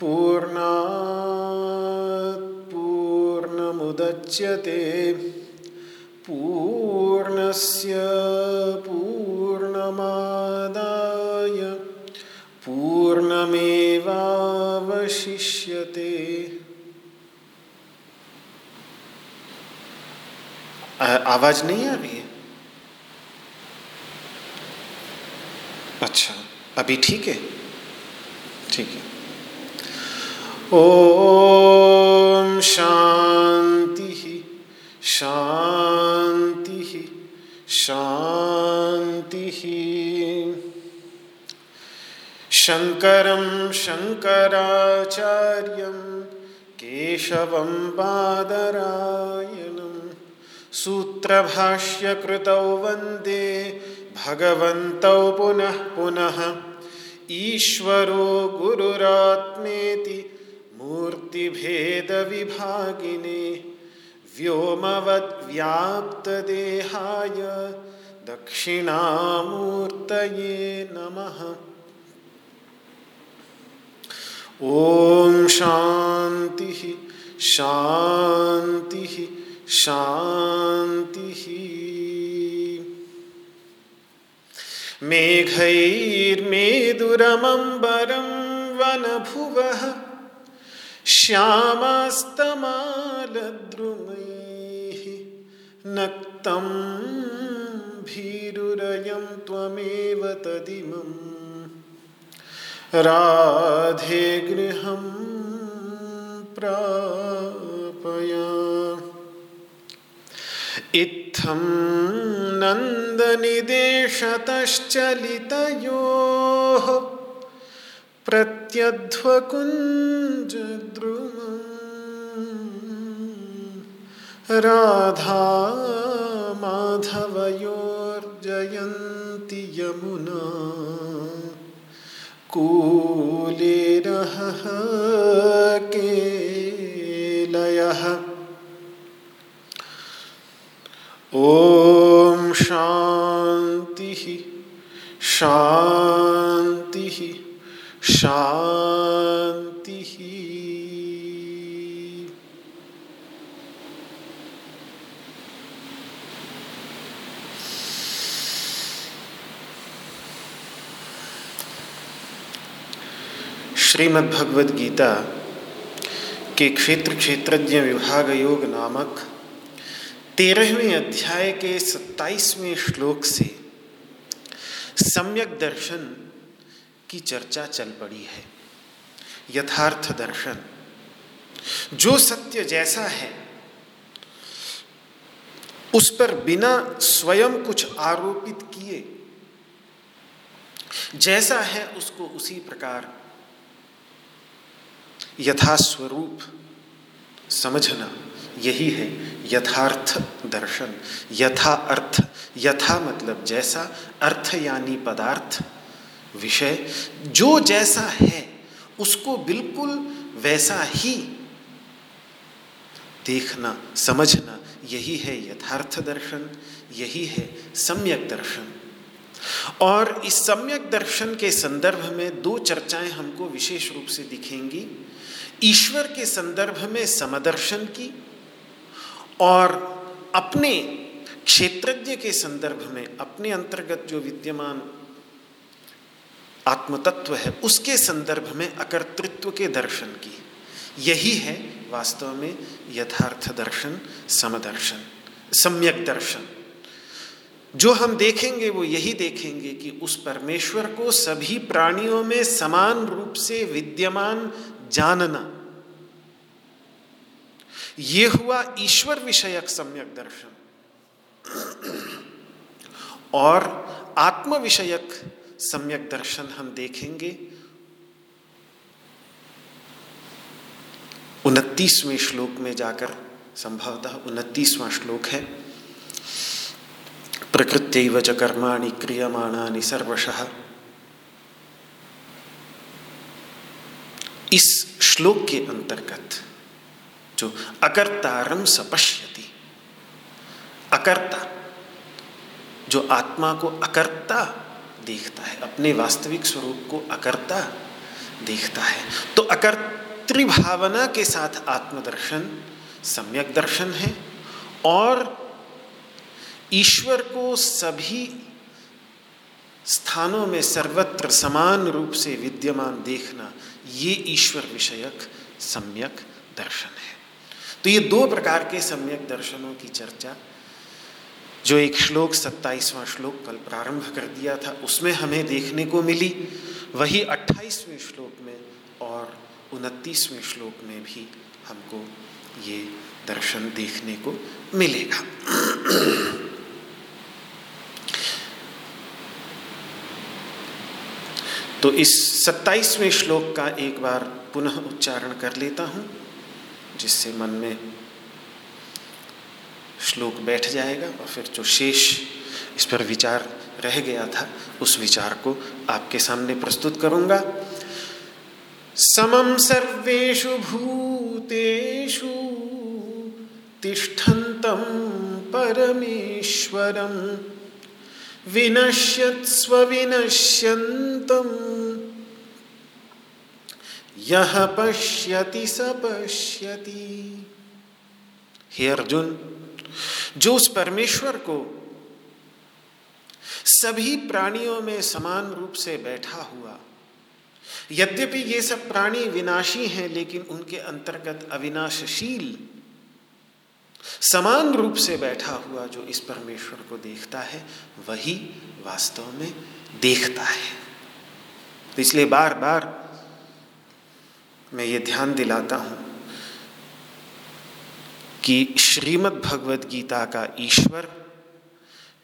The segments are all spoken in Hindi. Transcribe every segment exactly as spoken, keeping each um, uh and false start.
पूर्णात् पूर्णमुदच्यते पूर्णस्य पूर्णमादाय पूर्णमेवावशिष्यते। आवाज नहीं आ रही है? अच्छा, अभी ठीक है, ठीक है। ओम शांति शांति शांति। शंकरं शंकराचार्यं केशवं बादरायणं सूत्रभाष्य कृतौ वंदे भगवन्तौ पुनः पुनः। ईश्वरो गुरुरात्मेति मूर्तिभेद विभागिने व्योमवद्व्याप्तदेहाय दक्षिणामूर्तये नमः। ओम शांति शांति शांति। मेघैर्मेदुरमम्बरं वनभुवः श्यामस्तमालद्रुमैः नक्तं भीरुरयं त्वमेव तदिमं राधे गृहं प्रापय। इत्थं नन्दनिदेशतश्चलितयोः प्रत्यध्वकुञ्जद्रुमम् राधा माधवयोर्जयन्ति यमुना कूले रहः केलयः। ओम शांति शांति शांति। श्रीमद् भगवद गीता के क्षेत्र क्षेत्रज्ञ विभाग योग नामक तेरहवें अध्याय के सत्ताईसवें श्लोक से सम्यक दर्शन की चर्चा चल पड़ी है। यथार्थ दर्शन, जो सत्य जैसा है उस पर बिना स्वयं कुछ आरोपित किए, जैसा है उसको उसी प्रकार यथास्वरूप समझना, यही है यथार्थ दर्शन। यथा अर्थ, यथा मतलब जैसा, अर्थ यानी पदार्थ विषय। जो जैसा है उसको बिल्कुल वैसा ही देखना समझना, यही है यथार्थ दर्शन, यही है सम्यक दर्शन। और इस सम्यक दर्शन के संदर्भ में दो चर्चाएं हमको विशेष रूप से दिखेंगी। ईश्वर के संदर्भ में समदर्शन की और अपने क्षेत्रज्ञ के संदर्भ में, अपने अंतर्गत जो विद्यमान आत्मतत्व है उसके संदर्भ में अकर्तृत्व के दर्शन की। यही है वास्तव में यथार्थ दर्शन, समदर्शन, सम्यक दर्शन। जो हम देखेंगे वो यही देखेंगे कि उस परमेश्वर को सभी प्राणियों में समान रूप से विद्यमान जानना, ये हुआ ईश्वर विषयक सम्यक दर्शन। और आत्म विषयक सम्यक दर्शन हम देखेंगे उनतीसवें श्लोक में जाकर, संभवतः उनतीसवां श्लोक है। प्रकृत्यैव च कर्माणि क्रियमाणानि सर्वशः। इस श्लोक के अंतर्गत जो अकर्तारं सपश्यति, अकर्ता जो आत्मा को अकर्ता देखता है, अपने वास्तविक स्वरूप को अकर्ता देखता है। तो अकर्तृभावना के साथ आत्मदर्शन सम्यक दर्शन है और ईश्वर को सभी स्थानों में सर्वत्र समान रूप से विद्यमान देखना, ये ईश्वर विषयक सम्यक दर्शन है। तो ये दो प्रकार के सम्यक दर्शनों की चर्चा जो एक श्लोक सत्ताईसवां श्लोक कल प्रारंभ कर दिया था उसमें हमें देखने को मिली, वही अट्ठाईसवें श्लोक में और उनतीसवें श्लोक में भी हमको ये दर्शन देखने को मिलेगा। तो इस सत्ताईसवें श्लोक का एक बार पुनः उच्चारण कर लेता हूँ जिससे मन में श्लोक बैठ जाएगा और फिर जो शेष इस पर विचार रह गया था उस विचार को आपके सामने प्रस्तुत करूँगा। समं सर्वेषु भूतेषु तिष्ठन्तं परमेश्वरं विनश्यत्स्व विनश्यन्तं यः पश्यति स पश्यति। हे अर्जुन, जो उस परमेश्वर को सभी प्राणियों में समान रूप से बैठा हुआ, यद्यपि ये सब प्राणी विनाशी हैं लेकिन उनके अंतर्गत अविनाशशील समान रूप से बैठा हुआ जो इस परमेश्वर को देखता है वही वास्तव में देखता है। तो इसलिए बार बार मैं ये ध्यान दिलाता हूँ कि श्रीमद् भगवद गीता का ईश्वर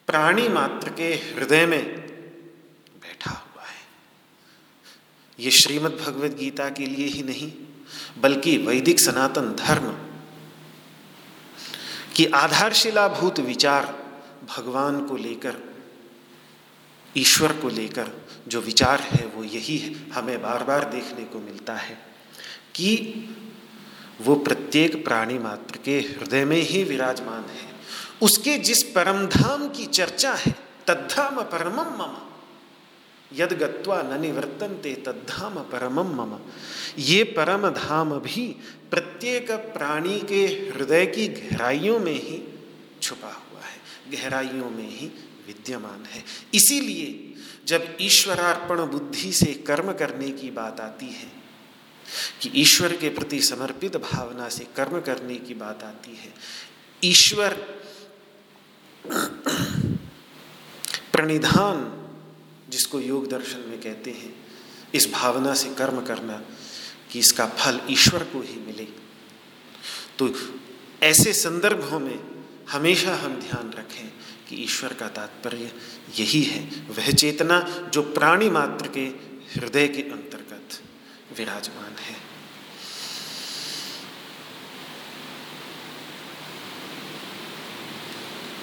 प्राणी मात्र के हृदय में बैठा हुआ है। ये श्रीमद् भगवद गीता के लिए ही नहीं बल्कि वैदिक सनातन धर्म कि आधारशिलाभूत विचार भगवान को लेकर, ईश्वर को लेकर जो विचार है वो यही है। हमें बार बार देखने को मिलता है कि वो प्रत्येक प्राणी मात्र के हृदय में ही विराजमान है। उसके जिस परमधाम की चर्चा है, तद्धाम परमम मम यद गत्वा न निवर्तन्ते तद्धाम परमम मम, ये परम धाम भी प्रत्येक प्राणी के हृदय की गहराइयों में ही छुपा हुआ है, गहराइयों में ही विद्यमान है। इसीलिए जब ईश्वरार्पण बुद्धि से कर्म करने की बात आती है, कि ईश्वर के प्रति समर्पित भावना से कर्म करने की बात आती है, ईश्वर प्रणिधान जिसको योग दर्शन में कहते हैं, इस भावना से कर्म करना कि इसका फल ईश्वर को ही मिले, तो ऐसे संदर्भों में हमेशा हम ध्यान रखें कि ईश्वर का तात्पर्य यही है, वह चेतना जो प्राणी मात्र के हृदय के अंतर्गत विराजमान है।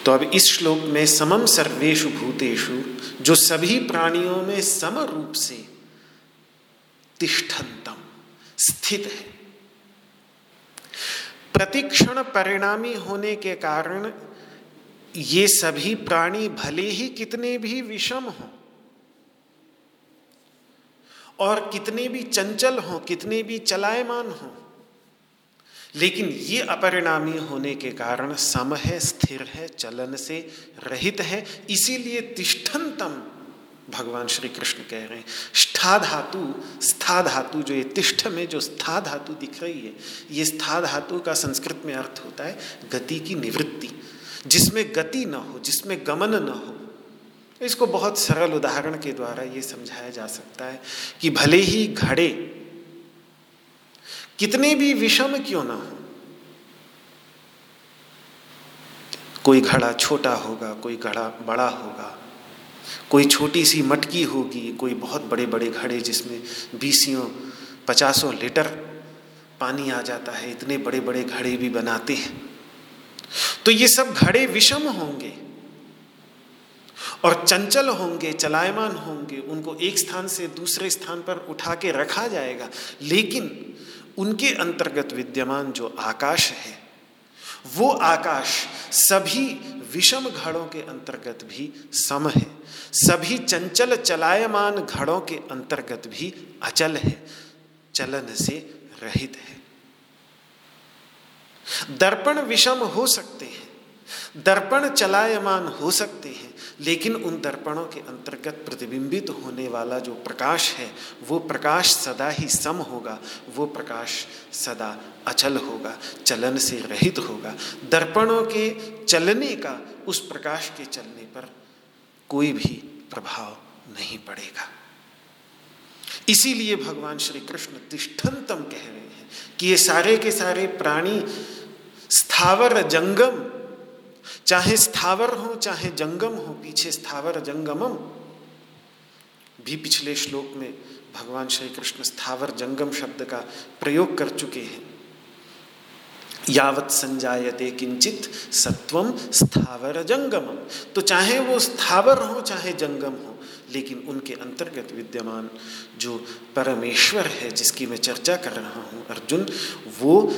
तो अब इस श्लोक में समम सर्वेषु भूतेषु, जो सभी प्राणियों में सम रूप से तिष्ठन्तम स्थित है, प्रतिक्षण परिणामी होने के कारण ये सभी प्राणी भले ही कितने भी विषम हों और कितने भी चंचल हों, कितने भी चलायमान हों, लेकिन ये अपरिणामी होने के कारण सम है, स्थिर है, चलन से रहित है। इसीलिए तिष्ठन्तम भगवान श्री कृष्ण कह रहे हैं। स्था धातु, स्था धातु जो ये तिष्ठ में जो स्था धातु दिख रही है, ये स्था धातु का संस्कृत में अर्थ होता है गति की निवृत्ति, जिसमें गति न हो, जिसमें गमन न हो। इसको बहुत सरल उदाहरण के द्वारा ये समझाया जा सकता है कि भले ही घड़े कितने भी विषम क्यों ना हो, कोई घड़ा छोटा होगा, कोई घड़ा बड़ा होगा, कोई छोटी सी मटकी होगी, कोई बहुत बड़े बड़े घड़े जिसमें बीसियों पचासों लीटर पानी आ जाता है, इतने बड़े बड़े घड़े भी बनाते हैं। तो ये सब घड़े विषम होंगे और चंचल होंगे, चलायमान होंगे, उनको एक स्थान से दूसरे स्थान पर उठा के रखा जाएगा, लेकिन उनके अंतर्गत विद्यमान जो आकाश है वो आकाश सभी विषम घड़ों के अंतर्गत भी सम है, सभी चंचल चलायमान घड़ों के अंतर्गत भी अचल है, चलन से रहित है। दर्पण विषम हो सकते हैं, दर्पण चलायमान हो सकते हैं, लेकिन उन दर्पणों के अंतर्गत प्रतिबिंबित होने वाला जो प्रकाश है वो प्रकाश सदा ही सम होगा, वो प्रकाश सदा अचल होगा, चलन से रहित होगा। दर्पणों के चलने का उस प्रकाश के चलने पर कोई भी प्रभाव नहीं पड़ेगा। इसीलिए भगवान श्री कृष्ण तिष्ठन्तम कह रहे हैं कि ये सारे के सारे प्राणी स्थावर जंगम, चाहे स्थावर हो चाहे जंगम हो, पीछे स्थावर जंगमम भी पिछले श्लोक में भगवान श्री कृष्ण स्थावर जंगम शब्द का प्रयोग कर चुके हैं। यावत् संजायते किंचित सत्वम स्थावर जंगमम, तो चाहे वो स्थावर हो चाहे जंगम हो, लेकिन उनके अंतर्गत विद्यमान जो परमेश्वर है जिसकी मैं चर्चा कर रहा हूँ अर्जुन, वो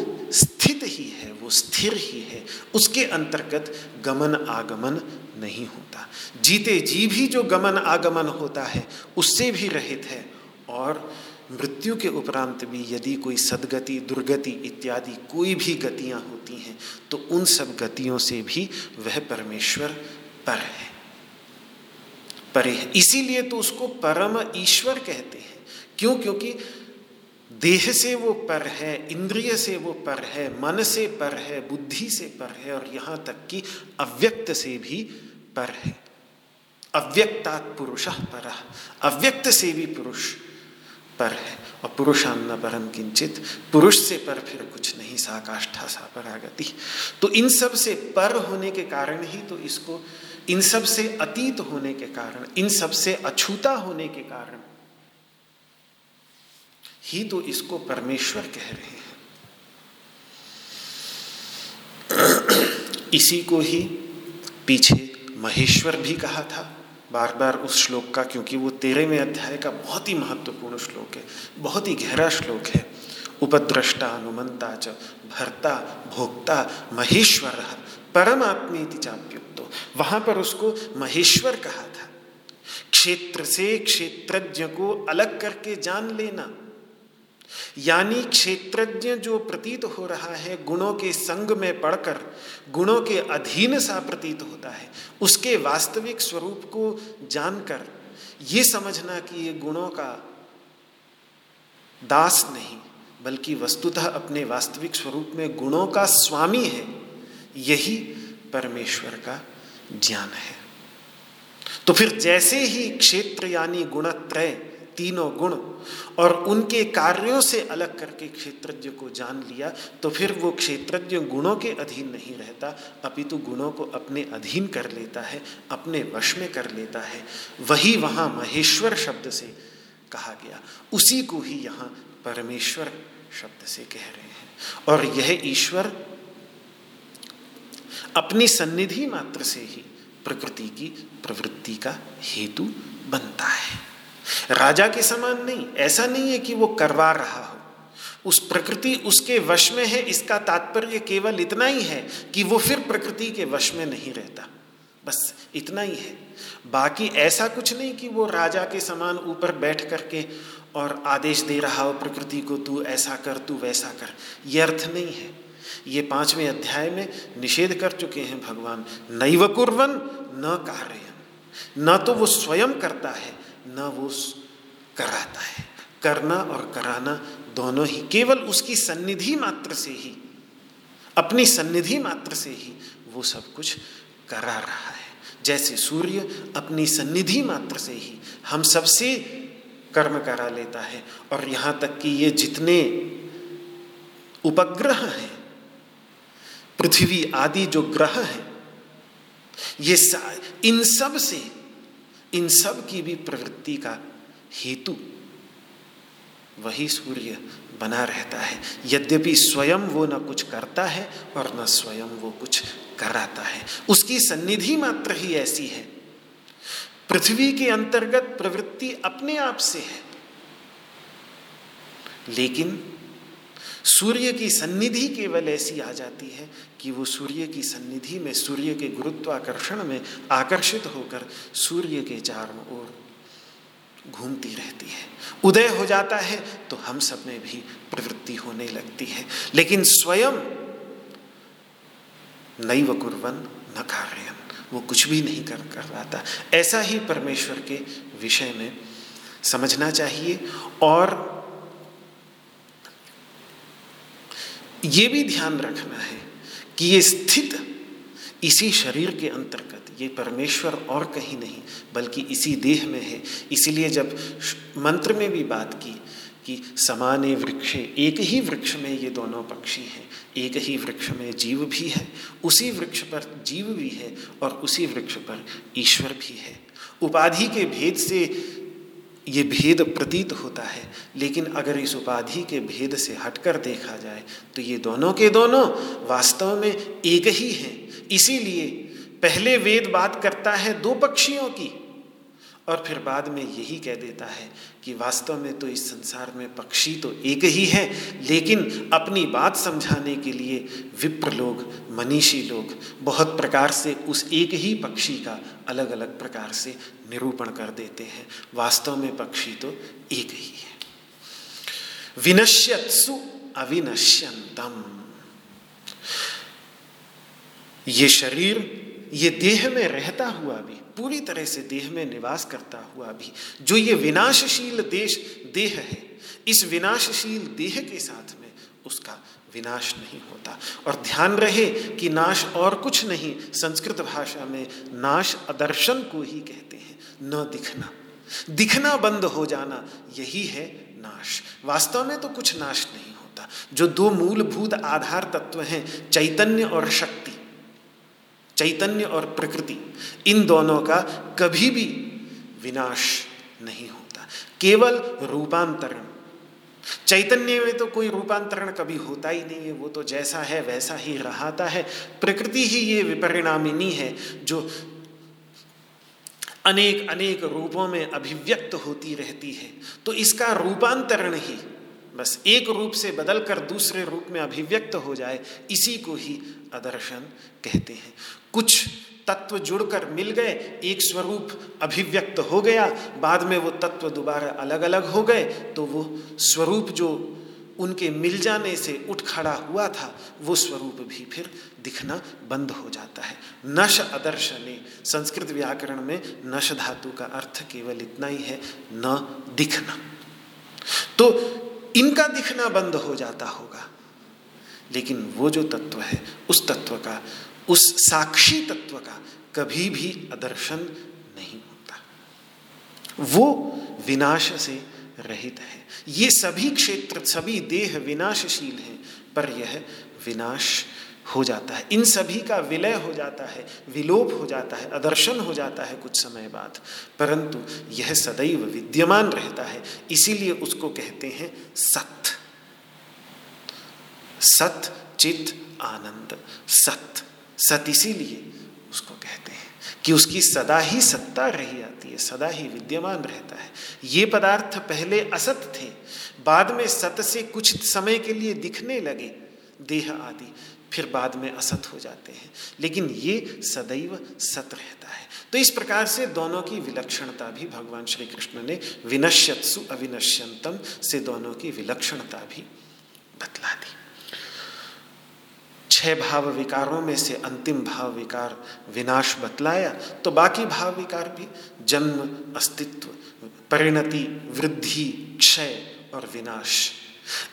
स्थित ही है, वो स्थिर ही है, उसके अंतर्गत गमन आगमन नहीं होता। जीते जी भी जो गमन आगमन होता है उससे भी रहित है, और मृत्यु के उपरांत भी यदि कोई सद्गति दुर्गति इत्यादि कोई भी गतियाँ होती हैं तो उन सब गतियों से भी वह परमेश्वर पर है, परे है। इसीलिए तो उसको परम ईश्वर कहते हैं। क्यों? क्योंकि देह से वो पर है, इंद्रिय से वो पर है, मन से पर है, बुद्धि से पर है, और यहाँ तक कि अव्यक्त से भी पर है। अव्यक्तात् पुरुषः परः, अव्यक्त से भी पुरुष पर है। और पुरुषान्न परम किंचित, पुरुष से पर फिर कुछ नहीं, साकाष्ठा सा परागति। तो इन सब से पर होने के कारण ही तो इसको, इन सब से अतीत होने के कारण, इन सब से अछूता होने के कारण ही तो इसको परमेश्वर कह रहे हैं। इसी को ही पीछे महेश्वर भी कहा था, बार बार उस श्लोक का, क्योंकि वो तेरहवें अध्याय का बहुत ही महत्वपूर्ण श्लोक है, बहुत ही गहरा श्लोक है। उपद्रष्टा अनुमंता च भर्ता भोक्ता महेश्वर परमात्मेति चाप्युक्तो, वहाँ पर उसको महेश्वर कहा था। क्षेत्र से क्षेत्रज्ञ को अलग करके जान लेना, यानी क्षेत्रज्ञ जो प्रतीत हो रहा है गुणों के संग में पढ़कर, गुणों के अधीन सा प्रतीत होता है, उसके वास्तविक स्वरूप को जानकर ये समझना कि ये गुणों का दास नहीं बल्कि वस्तुतः अपने वास्तविक स्वरूप में गुणों का स्वामी है, यही परमेश्वर का ज्ञान है। तो फिर जैसे ही क्षेत्र यानी गुणत्रय, तीनों गुण और उनके कार्यों से अलग करके क्षेत्रज्ञ को जान लिया, तो फिर वो क्षेत्रज्ञ गुणों के अधीन नहीं रहता, अपितु गुणों को अपने अधीन कर लेता है, अपने वश में कर लेता है। वही वहाँ महेश्वर शब्द से कहा गया, उसी को ही यहाँ परमेश्वर शब्द से कह रहे हैं। और यह ईश्वर अपनी सन्निधि मात्र से ही प्रकृति की प्रवृत्ति का हेतु बनता है। राजा के समान नहीं, ऐसा नहीं है कि वो करवा रहा हो, उस प्रकृति उसके वश में है। इसका तात्पर्य केवल इतना ही है कि वो फिर प्रकृति के वश में नहीं रहता, बस इतना ही है। बाकी ऐसा कुछ नहीं कि वो राजा के समान ऊपर बैठ करके और आदेश दे रहा हो प्रकृति को, तू ऐसा कर तू वैसा कर, ये अर्थ नहीं है। ये पांचवें अध्याय में निषेध कर चुके हैं भगवान, नैव कुर्वन न कार्यम, न तो वो स्वयं करता है न वो कराता है। करना और कराना दोनों ही केवल उसकी सन्निधि मात्र से ही, अपनी सन्निधि मात्र से ही वो सब कुछ करा रहा है। जैसे सूर्य अपनी सन्निधि मात्र से ही हम सबसे कर्म करा लेता है, और यहाँ तक कि ये जितने उपग्रह हैं, पृथ्वी आदि जो ग्रह हैं, ये इन सब से, इन सब की भी प्रवृत्ति का हेतु वही सूर्य बना रहता है। यद्यपि स्वयं वो न कुछ करता है और न स्वयं वो कुछ कराता है, उसकी सन्निधि मात्र ही ऐसी है। पृथ्वी के अंतर्गत प्रवृत्ति अपने आप से है, लेकिन सूर्य की सन्निधि केवल ऐसी आ जाती है कि वो सूर्य की सन्निधि में, सूर्य के गुरुत्वाकर्षण में आकर्षित होकर सूर्य के चारों ओर घूमती रहती है। उदय हो जाता है तो हम सब में भी प्रवृत्ति होने लगती है, लेकिन स्वयं नैव कुर्वन् न कार्यं, वो कुछ भी नहीं कर कर पाता। ऐसा ही परमेश्वर के विषय में समझना चाहिए। और ये भी ध्यान रखना है कि ये स्थित इसी शरीर के अंतर्गत, ये परमेश्वर और कहीं नहीं बल्कि इसी देह में है। इसीलिए जब मंत्र में भी बात की कि समाने वृक्षे, एक ही वृक्ष में ये दोनों पक्षी हैं, एक ही वृक्ष में जीव भी है, उसी वृक्ष पर जीव भी है और उसी वृक्ष पर ईश्वर भी है। उपाधि के भेद से ये भेद प्रतीत होता है, लेकिन अगर इस उपाधि के भेद से हटकर देखा जाए तो ये दोनों के दोनों वास्तव में एक ही हैं। इसीलिए पहले वेद बात करता है दो पक्षियों की और फिर बाद में यही कह देता है कि वास्तव में तो इस संसार में पक्षी तो एक ही है, लेकिन अपनी बात समझाने के लिए विप्र लोग, मनीषी लोग बहुत प्रकार से उस एक ही पक्षी का अलग अलग प्रकार से निरूपण कर देते हैं। वास्तव में पक्षी तो एक ही है। विनश्यत्सु अविनश्यन्तम्, ये शरीर ये देह में रहता हुआ भी, पूरी तरह से देह में निवास करता हुआ भी, जो ये विनाशशील देश देह है, इस विनाशशील देह के साथ में उसका विनाश नहीं होता। और ध्यान रहे कि नाश और कुछ नहीं, संस्कृत भाषा में नाश अदर्शन को ही कहते हैं, न दिखना, दिखना बंद हो जाना, यही है नाश। वास्तव में तो कुछ नाश नहीं होता। जो दो मूलभूत आधार तत्व हैं, चैतन्य और शक्ति, चैतन्य और प्रकृति, इन दोनों का कभी भी विनाश नहीं होता, केवल रूपांतरण। चैतन्य में तो कोई रूपांतरण कभी होता ही नहीं है, वो तो जैसा है वैसा ही रहता है। प्रकृति ही ये विपरिणामिनी है जो अनेक अनेक रूपों में अभिव्यक्त होती रहती है, तो इसका रूपांतरण ही, बस एक रूप से बदल कर दूसरे रूप में अभिव्यक्त हो जाए, इसी को ही अदर्शन कहते हैं। कुछ तत्व जुड़कर मिल गए, एक स्वरूप अभिव्यक्त हो गया, बाद में वो तत्व दोबारा अलग अलग हो गए, तो वो स्वरूप जो उनके मिल जाने से उठ खड़ा हुआ था, वो स्वरूप भी फिर दिखना बंद हो जाता है। नश अदर्शने, संस्कृत व्याकरण में नश धातु का अर्थ केवल इतना ही है, न दिखना। तो इनका दिखना बंद हो जाता होगा, लेकिन वो जो तत्व है उस तत्व का, उस साक्षी तत्व का कभी भी अदर्शन नहीं होता, वो विनाश से रहित है। ये सभी क्षेत्र, सभी देह विनाशशील हैं, पर यह विनाश हो जाता है, इन सभी का विलय हो जाता है, विलोप हो जाता है, अदर्शन हो जाता है कुछ समय बाद, परंतु यह सदैव विद्यमान रहता है। इसीलिए उसको कहते हैं सत। सत चित आनंद, सत सत इसीलिए उसको कहते हैं कि उसकी सदा ही सत्ता रही आती है, सदा ही विद्यमान रहता है। ये पदार्थ पहले असत थे, बाद में सत से कुछ समय के लिए दिखने लगे देह आदि, फिर बाद में असत हो जाते हैं, लेकिन ये सदैव सत रहता है। तो इस प्रकार से दोनों की विलक्षणता भी भगवान श्री कृष्ण ने विनश्यत्सु अविनश्यन्तम् से दोनों की विलक्षणता भी बतला दी। छह भाव विकारों में से अंतिम भाव विकार विनाश बतलाया, तो बाकी भाव विकार भी जन्म, अस्तित्व, परिणति, वृद्धि, क्षय और विनाश,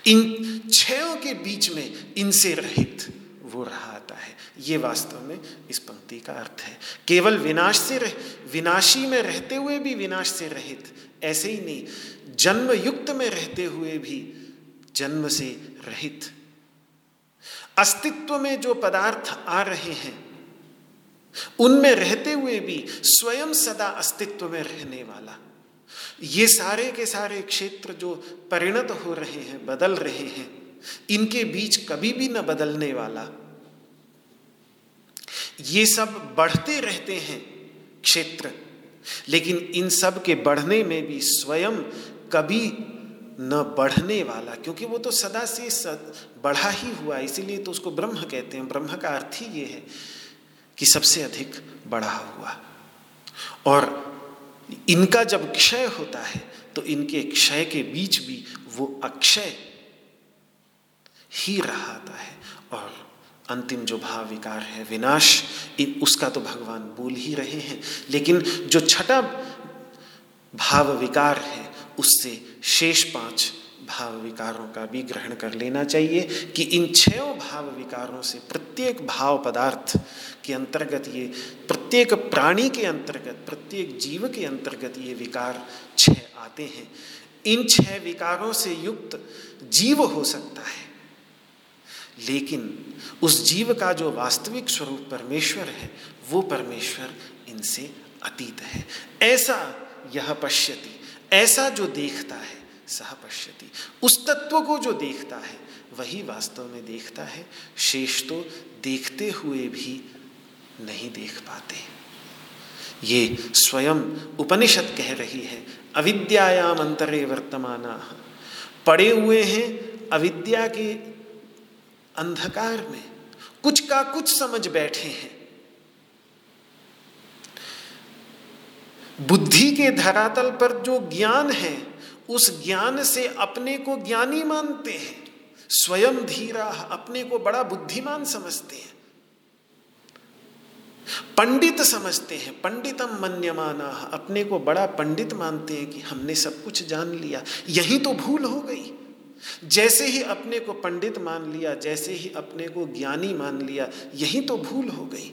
इन छयों के बीच में इनसे रहित वो रहता है। ये वास्तव में इस पंक्ति का अर्थ है। केवल विनाश से रह विनाशी में रहते हुए भी विनाश से रहित, ऐसे ही नहीं, जन्म युक्त में रहते हुए भी जन्म से रहित। अस्तित्व में जो पदार्थ आ रहे हैं उनमें रहते हुए भी स्वयं सदा अस्तित्व में रहने वाला। ये सारे के सारे क्षेत्र जो परिणत हो रहे हैं, बदल रहे हैं, इनके बीच कभी भी न बदलने वाला, ये सब बढ़ते रहते हैं क्षेत्र, लेकिन इन सब के बढ़ने में भी स्वयं कभी न बढ़ने वाला, क्योंकि वो तो सदा से सद बढ़ा ही हुआ, इसीलिए तो उसको ब्रह्म कहते हैं। ब्रह्म का अर्थ ही ये है कि सबसे अधिक बढ़ा हुआ। और इनका जब क्षय होता है तो इनके क्षय के बीच भी वो अक्षय ही रहता है। और अंतिम जो भाव विकार है विनाश, उसका तो भगवान बोल ही रहे हैं, लेकिन जो छठा भाव विकार है उससे शेष पांच भाव विकारों का भी ग्रहण कर लेना चाहिए कि इन छहों भाव विकारों से प्रत्येक भाव पदार्थ के अंतर्गत, ये प्रत्येक प्राणी के अंतर्गत, प्रत्येक जीव के अंतर्गत ये विकार छह आते हैं। इन छह विकारों से युक्त जीव हो सकता है, लेकिन उस जीव का जो वास्तविक स्वरूप परमेश्वर है वो परमेश्वर इनसे अतीत है। ऐसा यह पश्यति, ऐसा जो देखता है सह पश्यति, उस तत्व को जो देखता है वही वास्तव में देखता है, शेष तो देखते हुए भी नहीं देख पाते। ये स्वयं उपनिषद कह रही है, अविद्यायाम अंतरे वर्तमानाः, पड़े हुए हैं अविद्या के अंधकार में, कुछ का कुछ समझ बैठे हैं। बुद्धि के धरातल पर जो ज्ञान है उस ज्ञान से अपने को ज्ञानी मानते हैं, स्वयं धीरा, अपने को बड़ा बुद्धिमान समझते हैं, पंडित समझते हैं, पंडितम मन्यमाना, अपने को बड़ा पंडित मानते हैं कि हमने सब कुछ जान लिया। यही तो भूल हो गई, जैसे ही अपने को पंडित मान लिया, जैसे ही अपने को ज्ञानी मान लिया, यही तो भूल हो गई,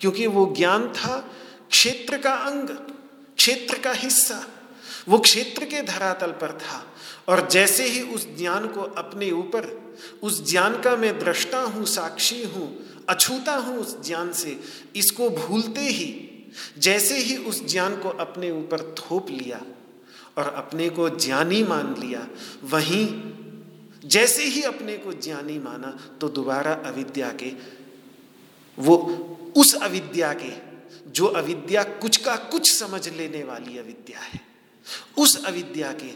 क्योंकि वो ज्ञान था क्षेत्र का अंग, क्षेत्र का हिस्सा, वो क्षेत्र के धरातल पर था। और जैसे ही उस ज्ञान को अपने ऊपर, उस ज्ञान का मैं दृष्टा हूँ, साक्षी हूँ, अछूता हूँ उस ज्ञान से, इसको भूलते ही, जैसे ही उस ज्ञान को अपने ऊपर थोप लिया और अपने को ज्ञानी मान लिया, वहीं जैसे ही अपने को ज्ञानी माना तो दोबारा अविद्या के वो, उस अविद्या के, जो अविद्या कुछ का कुछ समझ लेने वाली अविद्या है, उस अविद्या के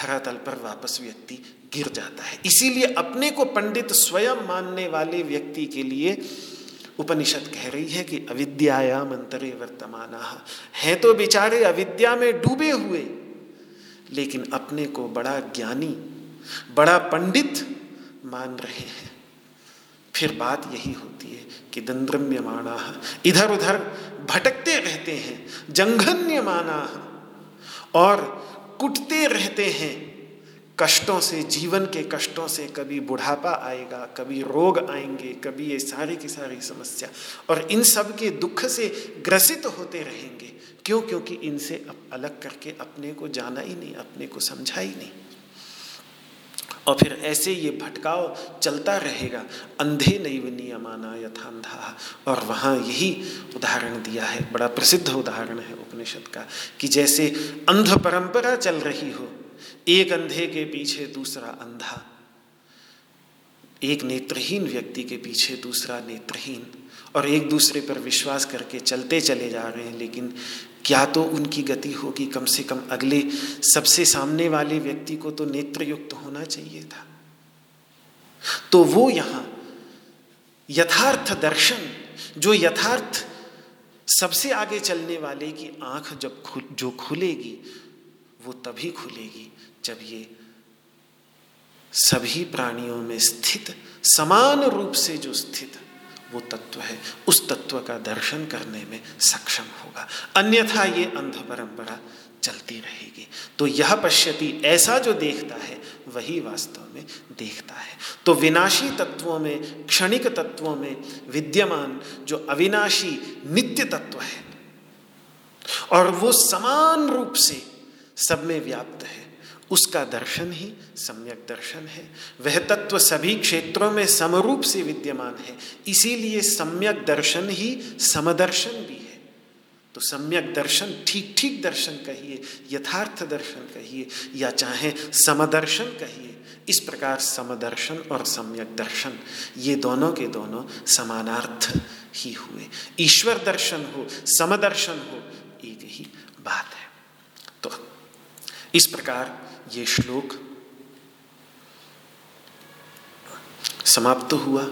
धरातल पर वापस व्यक्ति गिर जाता है। इसीलिए अपने को पंडित स्वयं मानने वाले व्यक्ति के लिए उपनिषद कह रही है कि अविद्यायाम अंतरे वर्तमानाः, हैं तो बेचारे अविद्या में डूबे हुए, लेकिन अपने को बड़ा ज्ञानी, बड़ा पंडित मान रहे हैं। फिर बात यही होती है कि दंद्रम्यमानाः, इधर उधर भटकते रहते हैं, जंघन्यमानाः, और कुटते रहते हैं कष्टों से, जीवन के कष्टों से। कभी बुढ़ापा आएगा, कभी रोग आएंगे, कभी ये सारी की सारी समस्या, और इन सब के दुख से ग्रसित होते रहेंगे। क्यों? क्योंकि इनसे अलग करके अपने को जाना ही नहीं, अपने को समझा ही नहीं। और फिर ऐसे ये भटकाव चलता रहेगा, अंधे नैव नीयमाना यथान्धा। और वहाँ यही उदाहरण दिया है, बड़ा प्रसिद्ध उदाहरण है उपनिषद का, कि जैसे अंध परंपरा चल रही हो, एक अंधे के पीछे दूसरा अंधा, एक नेत्रहीन व्यक्ति के पीछे दूसरा नेत्रहीन, और एक दूसरे पर विश्वास करके चलते चले जा रहे हैं। लेकिन क्या तो उनकी गति होगी? कम से कम अगले, सबसे सामने वाले व्यक्ति को तो नेत्रयुक्त होना चाहिए था। तो वो यहाँ यथार्थ दर्शन, जो यथार्थ सबसे आगे चलने वाले की आँख जब खुल, जो खुलेगी वो तभी खुलेगी जब ये सभी प्राणियों में स्थित, समान रूप से जो स्थित वो तत्व है, उस तत्व का दर्शन करने में सक्षम होगा, अन्यथा ये अंध परंपरा चलती रहेगी। तो यह पश्यति, ऐसा जो देखता है वही वास्तव में देखता है। तो विनाशी तत्वों में, क्षणिक तत्वों में विद्यमान जो अविनाशी नित्य तत्व है, और वो समान रूप से सब में व्याप्त है, उसका दर्शन ही सम्यक दर्शन है। वह तत्व सभी क्षेत्रों में समरूप से विद्यमान है, इसीलिए सम्यक दर्शन ही समदर्शन भी है। तो सम्यक दर्शन, ठीक ठीक दर्शन कहिए, यथार्थ दर्शन कहिए, या चाहे समदर्शन कहिए, इस प्रकार समदर्शन और सम्यक दर्शन ये दोनों के दोनों समानार्थ ही हुए। ईश्वर दर्शन हो, समदर्शन हो, एक ही बात है। तो इस प्रकार ये श्लोक समाप्त हुआ।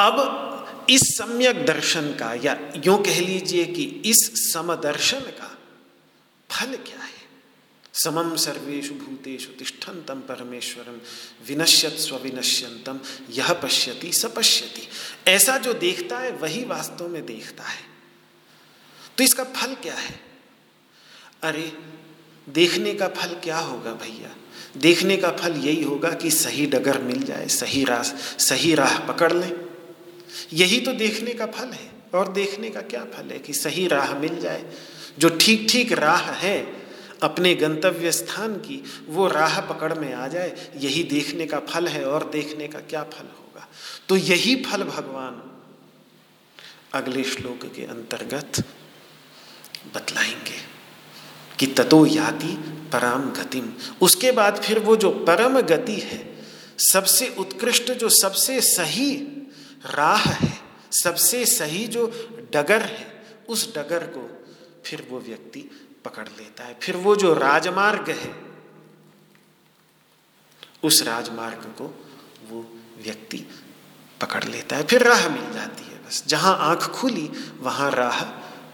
अब इस सम्यक दर्शन का, या यूं कह लीजिए कि इस समदर्शन का फल क्या है? समम सर्वेषु भूतेषु तिष्ठन्तं परमेश्वरं विनश्यत् स्वविनश्यन्तं यः पश्यति स पश्यति। ऐसा जो देखता है वही वास्तव में देखता है। तो इसका फल क्या है? अरे देखने का फल क्या होगा भैया? देखने का फल यही होगा कि सही डगर मिल जाए, सही राह सही राह पकड़ लें। यही तो देखने का फल है। और देखने का क्या फल है? कि सही राह मिल जाए। जो ठीक ठीक राह है अपने गंतव्य स्थान की, वो राह पकड़ में आ जाए, यही देखने का फल है। और देखने का क्या फल होगा? तो यही फल भगवान अगले श्लोक के अंतर्गत बतलाएंगे कि ततो याति पराम गतिम। उसके बाद फिर वो जो परम गति है, सबसे उत्कृष्ट, जो सबसे सही राह है, सबसे सही जो डगर है, उस डगर को फिर वो व्यक्ति पकड़ लेता है। फिर वो जो राजमार्ग है, उस राजमार्ग को वो व्यक्ति पकड़ लेता है। फिर राह मिल जाती है। बस जहां आंख खुली वहां राह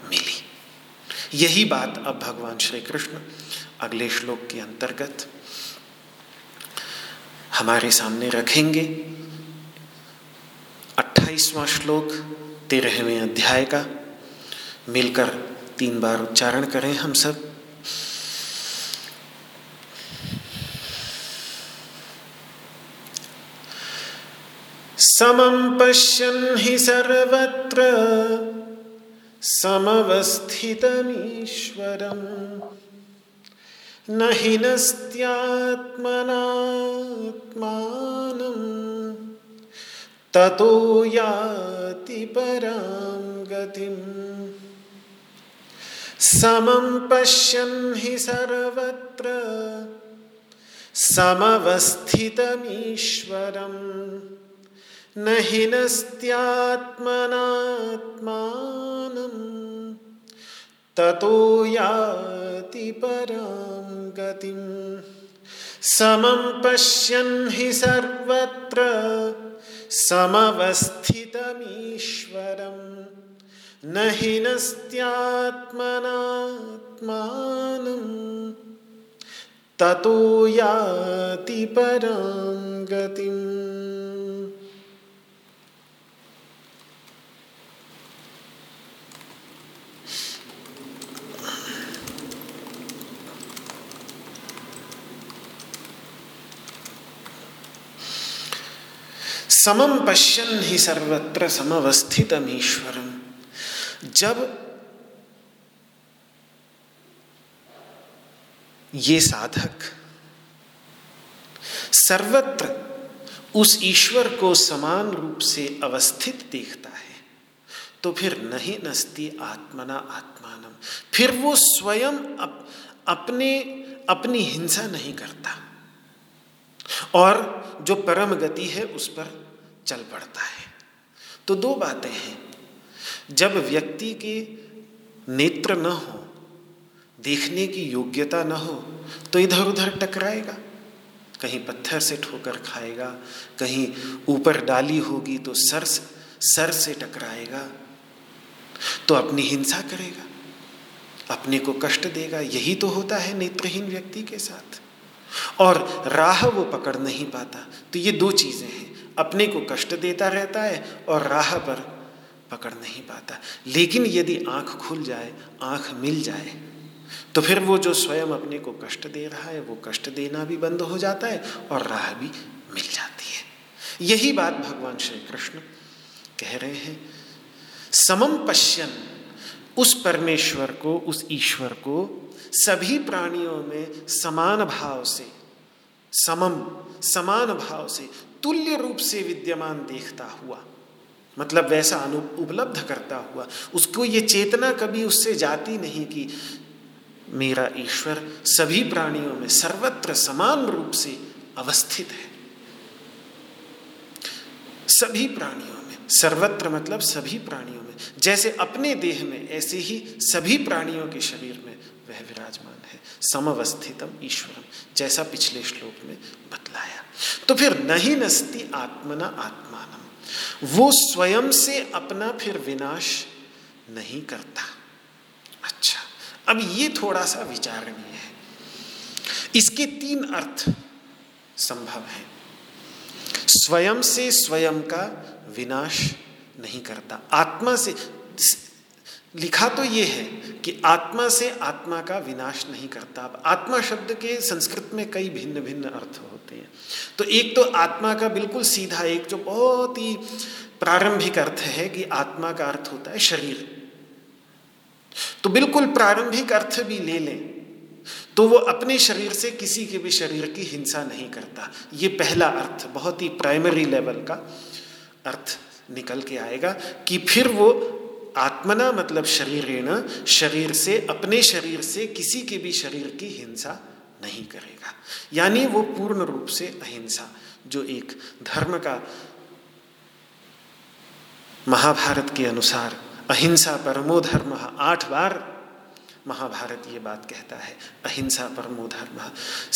मिली। यही बात अब भगवान श्री कृष्ण अगले श्लोक के अंतर्गत हमारे सामने रखेंगे। अट्ठाईसवां श्लोक तेरहवें अध्याय का मिलकर तीन बार उच्चारण करें हम सब। समं पश्यन् हि सर्वत्र समवस्थितमीश्वरं न हिनस्त्यात्मनात्मानं ततो याति परां गतिम्। समं पश्यन् हि सर्वत्र समवस्थितमीश्वरं न हिनस्त्यात्मनात्मानं ततो याति परां गतिं। समं पश्यन् हि सर्वत्र समवस्थितमीश्वरं न हिनस्त्यात्मनात्मानं ततो याति परां गतिम्। समं पश्यन् हि सर्वत्र समवस्थितम् ईश्वरम्। जब ये साधक सर्वत्र उस ईश्वर को समान रूप से अवस्थित देखता है, तो फिर नहीं नस्ति आत्मना आत्मानम, फिर वो स्वयं अप, अपने अपनी हिंसा नहीं करता और जो परम गति है उस पर चल पड़ता है। तो दो बातें हैं। जब व्यक्ति के नेत्र न हो, देखने की योग्यता न हो, तो इधर उधर टकराएगा, कहीं पत्थर से ठोकर खाएगा, कहीं ऊपर डाली होगी तो सर सर से टकराएगा, तो अपनी हिंसा करेगा, अपने को कष्ट देगा। यही तो होता है नेत्रहीन व्यक्ति के साथ। और राह वो पकड़ नहीं पाता। तो ये दो चीज़ें हैं, अपने को कष्ट देता रहता है और राह पर पकड़ नहीं पाता। लेकिन यदि आँख खुल जाए, आँख मिल जाए, तो फिर वो जो स्वयं अपने को कष्ट दे रहा है, वो कष्ट देना भी बंद हो जाता है और राह भी मिल जाती है। यही बात भगवान श्री कृष्ण कह रहे हैं। समं पश्यन्, उस परमेश्वर को, उस ईश्वर को सभी प्राणियों में समान भाव से, समम समान भाव से, तुल्य रूप से विद्यमान देखता हुआ, मतलब वैसा अनु उपलब्ध करता हुआ। उसको ये चेतना कभी उससे जाती नहीं कि मेरा ईश्वर सभी प्राणियों में सर्वत्र समान रूप से अवस्थित है। सभी प्राणियों में सर्वत्र मतलब सभी प्राणियों में, जैसे अपने देह में ऐसे ही सभी प्राणियों के शरीर में वह विराजमान है। समवस्थितम ईश्वरम, जैसा पिछले श्लोक में बतलाया। तो फिर नहीं नस्ति आत्मना आत्मानम, वो स्वयं से अपना फिर विनाश नहीं करता। अच्छा, अब ये थोड़ा सा विचारणीय है। इसके तीन अर्थ संभव हैं। स्वयं से स्वयं का विनाश नहीं करता, आत्मा से, लिखा तो ये है कि आत्मा से आत्मा का विनाश नहीं करता। अब आत्मा शब्द के संस्कृत में कई भिन्न भिन्न अर्थ होते हैं। तो एक तो आत्मा का बिल्कुल सीधा, एक जो बहुत ही प्रारंभिक अर्थ है कि आत्मा का अर्थ होता है शरीर, तो बिल्कुल प्रारंभिक अर्थ भी ले लें तो वो अपने शरीर से किसी के भी शरीर की हिंसा नहीं करता। ये पहला अर्थ बहुत ही प्राइमरी लेवल का अर्थ निकल के आएगा कि फिर वो आत्मना मतलब शरीरेण, शरीर से, अपने शरीर से किसी के भी शरीर की हिंसा नहीं करेगा, यानी वो पूर्ण रूप से अहिंसा, जो एक धर्म का महाभारत के अनुसार अहिंसा परमो धर्मः, आठ बार महाभारत ये बात कहता है अहिंसा परमो धर्मः,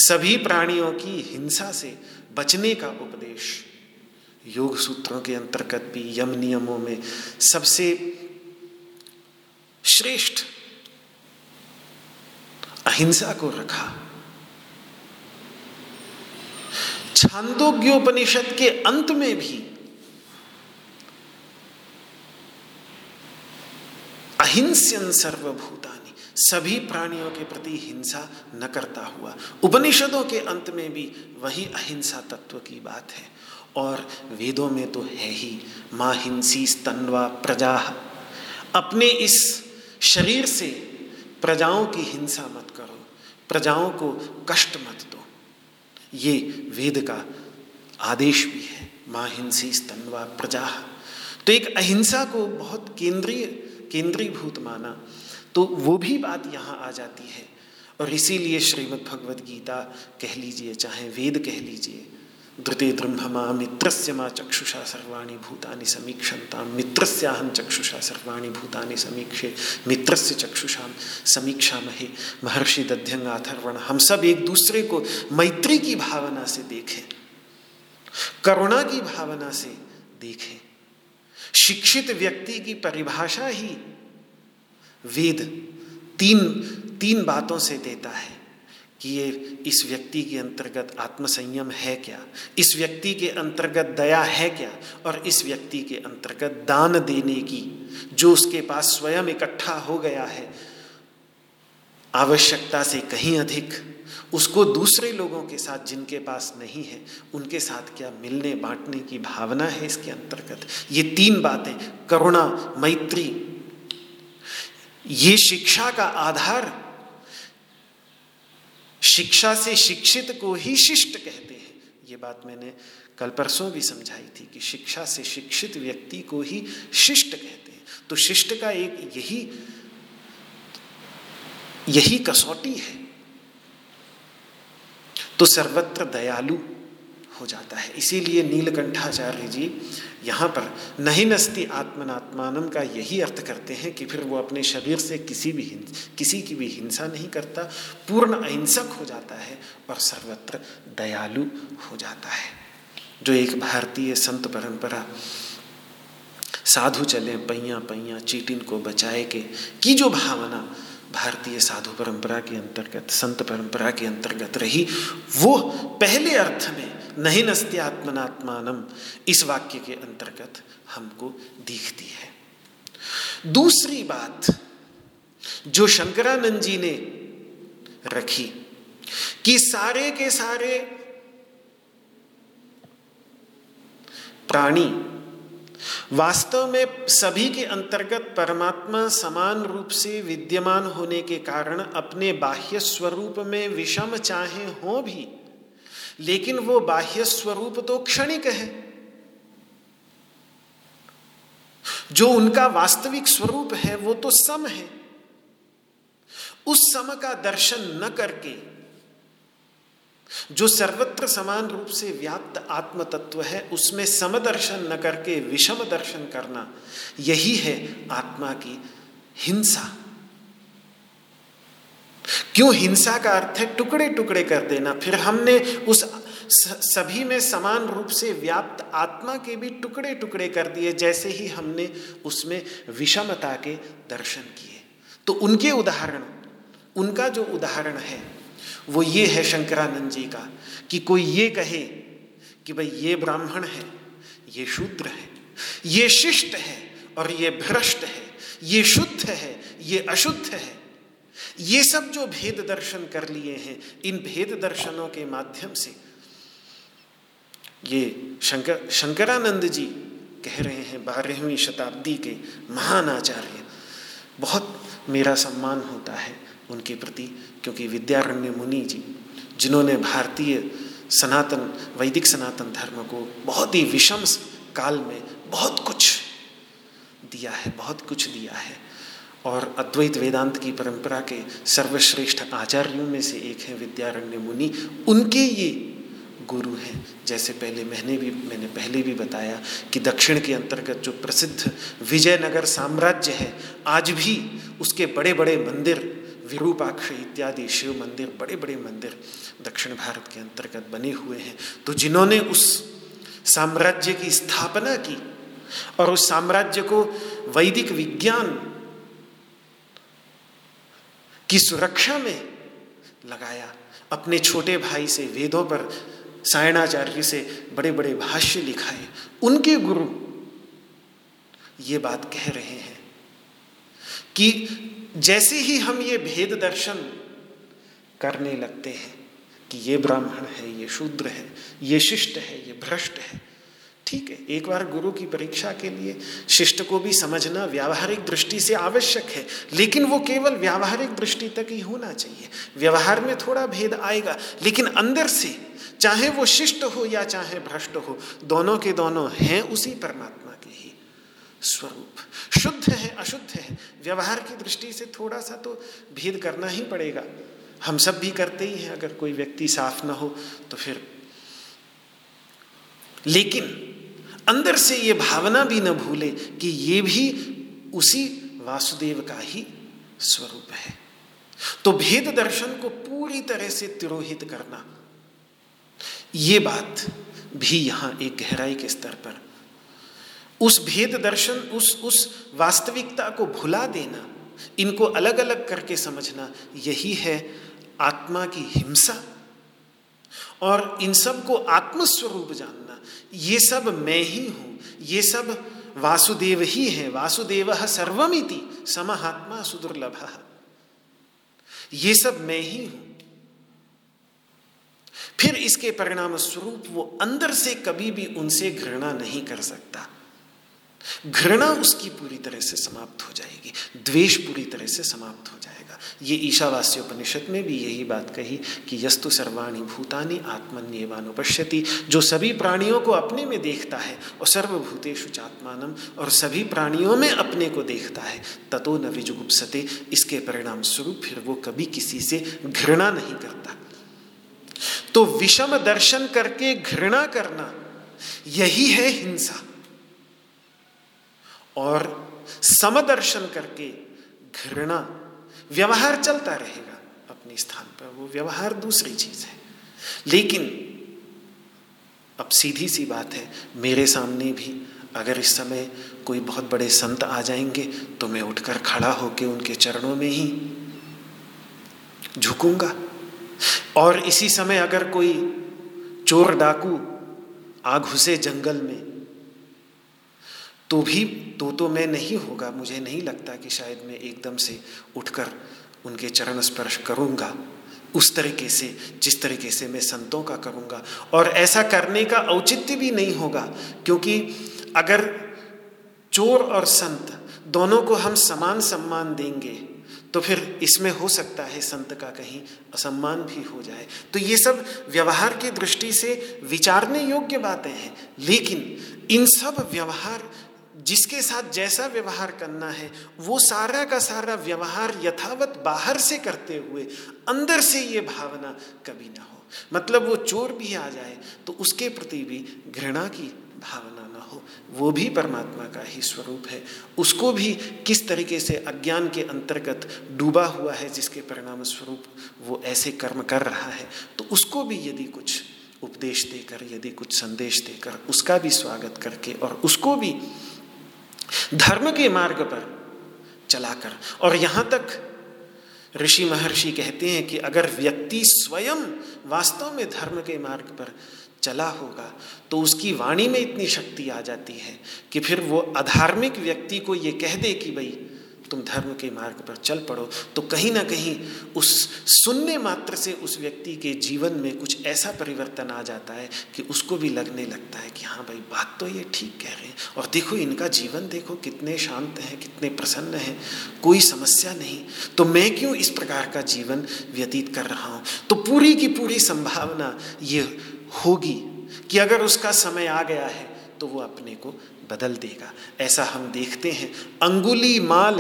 सभी प्राणियों की हिंसा से बचने का उपदेश योग सूत्रों के अंतर्गत भी यम नियमों में सबसे श्रेष्ठ अहिंसा को रखा। छांदोग्योपनिषद के अंत में भी अहिंस्यं सर्वभूतानि, सभी प्राणियों के प्रति हिंसा न करता हुआ, उपनिषदों के अंत में भी वही अहिंसा तत्व की बात है। और वेदों में तो है ही, मा हिंसी स्तन्वा प्रजाः, अपने इस शरीर से प्रजाओं की हिंसा मत करो, प्रजाओं को कष्ट मत दो, ये वेद का आदेश भी है, मा हिंसी स्तन्वा प्रजाः। तो एक अहिंसा को बहुत केंद्रीय केंद्रीभूत माना, तो वो भी बात यहाँ आ जाती है। और इसीलिए श्रीमद् भगवद गीता कह लीजिए, चाहे वेद कह लीजिए, धृते दृम्भमा मित्रस्य मा चक्षुषा सर्वाणि भूतानि समीक्षन्ताम्, मित्रस्याहं चक्षुषा सर्वाणि भूतानि समीक्षे, मित्रस्य चक्षुषां समीक्षामहे। महर्षि दध्यंग अथर्वण, हम सब एक दूसरे को मैत्री की भावना से देखें, करुणा की भावना से देखें। शिक्षित व्यक्ति की परिभाषा ही वेद तीन तीन बातों से देता है कि ये इस व्यक्ति के अंतर्गत आत्मसंयम है क्या, इस व्यक्ति के अंतर्गत दया है क्या, और इस व्यक्ति के अंतर्गत दान देने की, जो उसके पास स्वयं इकट्ठा हो गया है आवश्यकता से कहीं अधिक, उसको दूसरे लोगों के साथ जिनके पास नहीं है उनके साथ क्या मिलने बांटने की भावना है इसके अंतर्गत। ये तीन बातें, करुणा, मैत्री, ये शिक्षा का आधार। शिक्षा से शिक्षित को ही शिष्ट कहते हैं, ये बात मैंने कल परसों भी समझाई थी कि शिक्षा से शिक्षित व्यक्ति को ही शिष्ट कहते हैं। तो शिष्ट का एक यही यही कसौटी है। तो सर्वत्र दयालु हो जाता है। इसीलिए नीलकंठाचार्य जी यहाँ पर नहिनस्ति आत्मनात्मानम का यही अर्थ करते हैं कि फिर वो अपने शरीर से किसी भी किसी की भी हिंसा नहीं करता, पूर्ण अहिंसक हो जाता है और सर्वत्र दयालु हो जाता है। जो एक भारतीय संत परंपरा, साधु चले पैया पैया चीटिन को बचाए के, की जो भावना भारतीय साधु परंपरा के अंतर्गत, संत परंपरा के अंतर्गत रही, वो पहले अर्थ में नहीं नस्ति आत्मनात्मानम इस वाक्य के अंतर्गत हमको दिखती है। दूसरी बात जो शंकरानंद जी ने रखी कि सारे के सारे प्राणी वास्तव में सभी के अंतर्गत परमात्मा समान रूप से विद्यमान होने के कारण अपने बाह्य स्वरूप में विषम चाहे हो भी, लेकिन वो बाह्य स्वरूप तो क्षणिक है। जो उनका वास्तविक स्वरूप है वो तो सम है। उस सम का दर्शन न करके जो सर्वत्र समान रूप से व्याप्त आत्म तत्व है, उसमें सम दर्शन न करके विषम दर्शन करना, यही है आत्मा की हिंसा। क्यों? हिंसा का अर्थ है टुकड़े टुकड़े कर देना। फिर हमने उस सभी में समान रूप से व्याप्त आत्मा के भी टुकड़े टुकड़े कर दिए, जैसे ही हमने उसमें विषमता के दर्शन किए। तो उनके उदाहरण उनका जो उदाहरण है वो ये है शंकरानंद जी का कि कोई ये कहे कि भाई ये ब्राह्मण है, ये शूद्र है, ये शिष्ट है और ये भ्रष्ट है, ये शुद्ध है, ये अशुद्ध है, ये सब जो भेद दर्शन कर लिए हैं, इन भेद दर्शनों के माध्यम से ये शंकर शंकरानंद जी कह रहे हैं, बारहवीं शताब्दी के महान आचार्य, बहुत मेरा सम्मान होता है उनके प्रति, क्योंकि विद्यारण्य मुनि जी जिन्होंने भारतीय सनातन वैदिक सनातन धर्म को बहुत ही विषम काल में बहुत कुछ दिया है, बहुत कुछ दिया है और अद्वैत वेदांत की परंपरा के सर्वश्रेष्ठ आचार्यों में से एक हैं विद्यारण्य मुनि, उनके ये गुरु हैं। जैसे पहले मैंने भी मैंने पहले भी बताया कि दक्षिण के अंतर्गत जो प्रसिद्ध विजयनगर साम्राज्य है, आज भी उसके बड़े बड़े मंदिर, विरूपाक्ष इत्यादि शिव मंदिर, बड़े बड़े मंदिर दक्षिण भारत के अंतर्गत बने हुए हैं। तो जिन्होंने उस साम्राज्य की स्थापना की और उस साम्राज्य को वैदिक विज्ञान की सुरक्षा में लगाया, अपने छोटे भाई से वेदों पर सायणाचार्य से बड़े बड़े भाष्य लिखाए, उनके गुरु ये बात कह रहे हैं कि जैसे ही हम ये भेद दर्शन करने लगते हैं कि ये ब्राह्मण है, ये शूद्र है, ये शिष्ट है, ये भ्रष्ट है, ठीक है, एक बार गुरु की परीक्षा के लिए शिष्ट को भी समझना व्यावहारिक दृष्टि से आवश्यक है, लेकिन वो केवल व्यावहारिक दृष्टि तक ही होना चाहिए। व्यवहार में थोड़ा भेद आएगा, लेकिन अंदर से चाहे वो शिष्ट हो या चाहे भ्रष्ट हो, दोनों के दोनों हैं उसी परमात्मा के ही स्वरूप, शुद्ध है, अशुद्ध है। व्यवहार की दृष्टि से थोड़ा सा तो भेद करना ही पड़ेगा, हम सब भी करते ही हैं, अगर कोई व्यक्ति साफ ना हो तो फिर। लेकिन अंदर से ये भावना भी न भूले कि ये भी उसी वासुदेव का ही स्वरूप है। तो भेद दर्शन को पूरी तरह से तिरोहित करना, ये बात भी यहाँ एक गहराई के स्तर पर, उस भेद दर्शन, उस उस वास्तविकता को भुला देना, इनको अलग अलग करके समझना, यही है आत्मा की हिंसा। और इन सब को आत्मस्वरूप जानना, ये सब मैं ही हूँ, ये सब वासुदेव ही है, वासुदेवः सर्वमिति समहात्मा सुदुर्लभः, ये सब मैं ही हूँ। फिर इसके परिणाम स्वरूप वो अंदर से कभी भी उनसे घृणा नहीं कर सकता, घृणा उसकी पूरी तरह से समाप्त हो जाएगी, द्वेष पूरी तरह से समाप्त हो जाएगा। ये ईशावास्योपनिषद में भी यही बात कही कि यस्तु सर्वाणि भूतानि आत्मन्येवानुपश्यति, जो सभी प्राणियों को अपने में देखता है, और सर्वभूतेषु चात्मानम, और सभी प्राणियों में अपने को देखता है, ततो न विजुगुप्सते, इसके परिणाम स्वरूप फिर वो कभी किसी से घृणा नहीं करता। तो विषम दर्शन करके घृणा करना, यही है हिंसा, और समदर्शन करके घृणा, व्यवहार चलता रहेगा अपने स्थान पर, वो व्यवहार दूसरी चीज है। लेकिन अब सीधी सी बात है, मेरे सामने भी अगर इस समय कोई बहुत बड़े संत आ जाएंगे तो मैं उठकर खड़ा होकर उनके चरणों में ही झुकूंगा, और इसी समय अगर कोई चोर डाकू आ घुसे जंगल में तो भी तो तो मैं नहीं होगा, मुझे नहीं लगता कि शायद मैं एकदम से उठकर उनके चरण स्पर्श करूंगा उस तरीके से जिस तरीके से मैं संतों का करूंगा, और ऐसा करने का औचित्य भी नहीं होगा, क्योंकि अगर चोर और संत दोनों को हम समान सम्मान देंगे तो फिर इसमें हो सकता है संत का कहीं असम्मान भी हो जाए। तो ये सब व्यवहार की दृष्टि से विचारने योग्य बातें हैं, लेकिन इन सब व्यवहार, जिसके साथ जैसा व्यवहार करना है वो सारा का सारा व्यवहार यथावत बाहर से करते हुए अंदर से ये भावना कभी ना हो, मतलब वो चोर भी आ जाए तो उसके प्रति भी घृणा की भावना ना हो, वो भी परमात्मा का ही स्वरूप है, उसको भी किस तरीके से अज्ञान के अंतर्गत डूबा हुआ है, जिसके परिणाम स्वरूप वो ऐसे कर्म कर रहा है, तो उसको भी यदि कुछ उपदेश देकर, यदि कुछ संदेश देकर उसका भी स्वागत करके और उसको भी धर्म के मार्ग पर चलाकर, और यहाँ तक ऋषि महर्षि कहते हैं कि अगर व्यक्ति स्वयं वास्तव में धर्म के मार्ग पर चला होगा तो उसकी वाणी में इतनी शक्ति आ जाती है कि फिर वो अधार्मिक व्यक्ति को ये कह दे कि भाई तुम धर्म के मार्ग पर चल पड़ो, तो कहीं ना कहीं उस सुनने मात्र से उस व्यक्ति के जीवन में कुछ ऐसा परिवर्तन आ जाता है कि उसको भी लगने लगता है कि हाँ भाई बात तो ये ठीक कह रहे हैं, और देखो इनका जीवन देखो कितने शांत हैं, कितने प्रसन्न हैं, कोई समस्या नहीं, तो मैं क्यों इस प्रकार का जीवन व्यतीत कर रहा हूँ। तो पूरी की पूरी संभावना ये होगी कि अगर उसका समय आ गया है तो वो अपने को बदल देगा। ऐसा हम देखते हैं अंगुली माल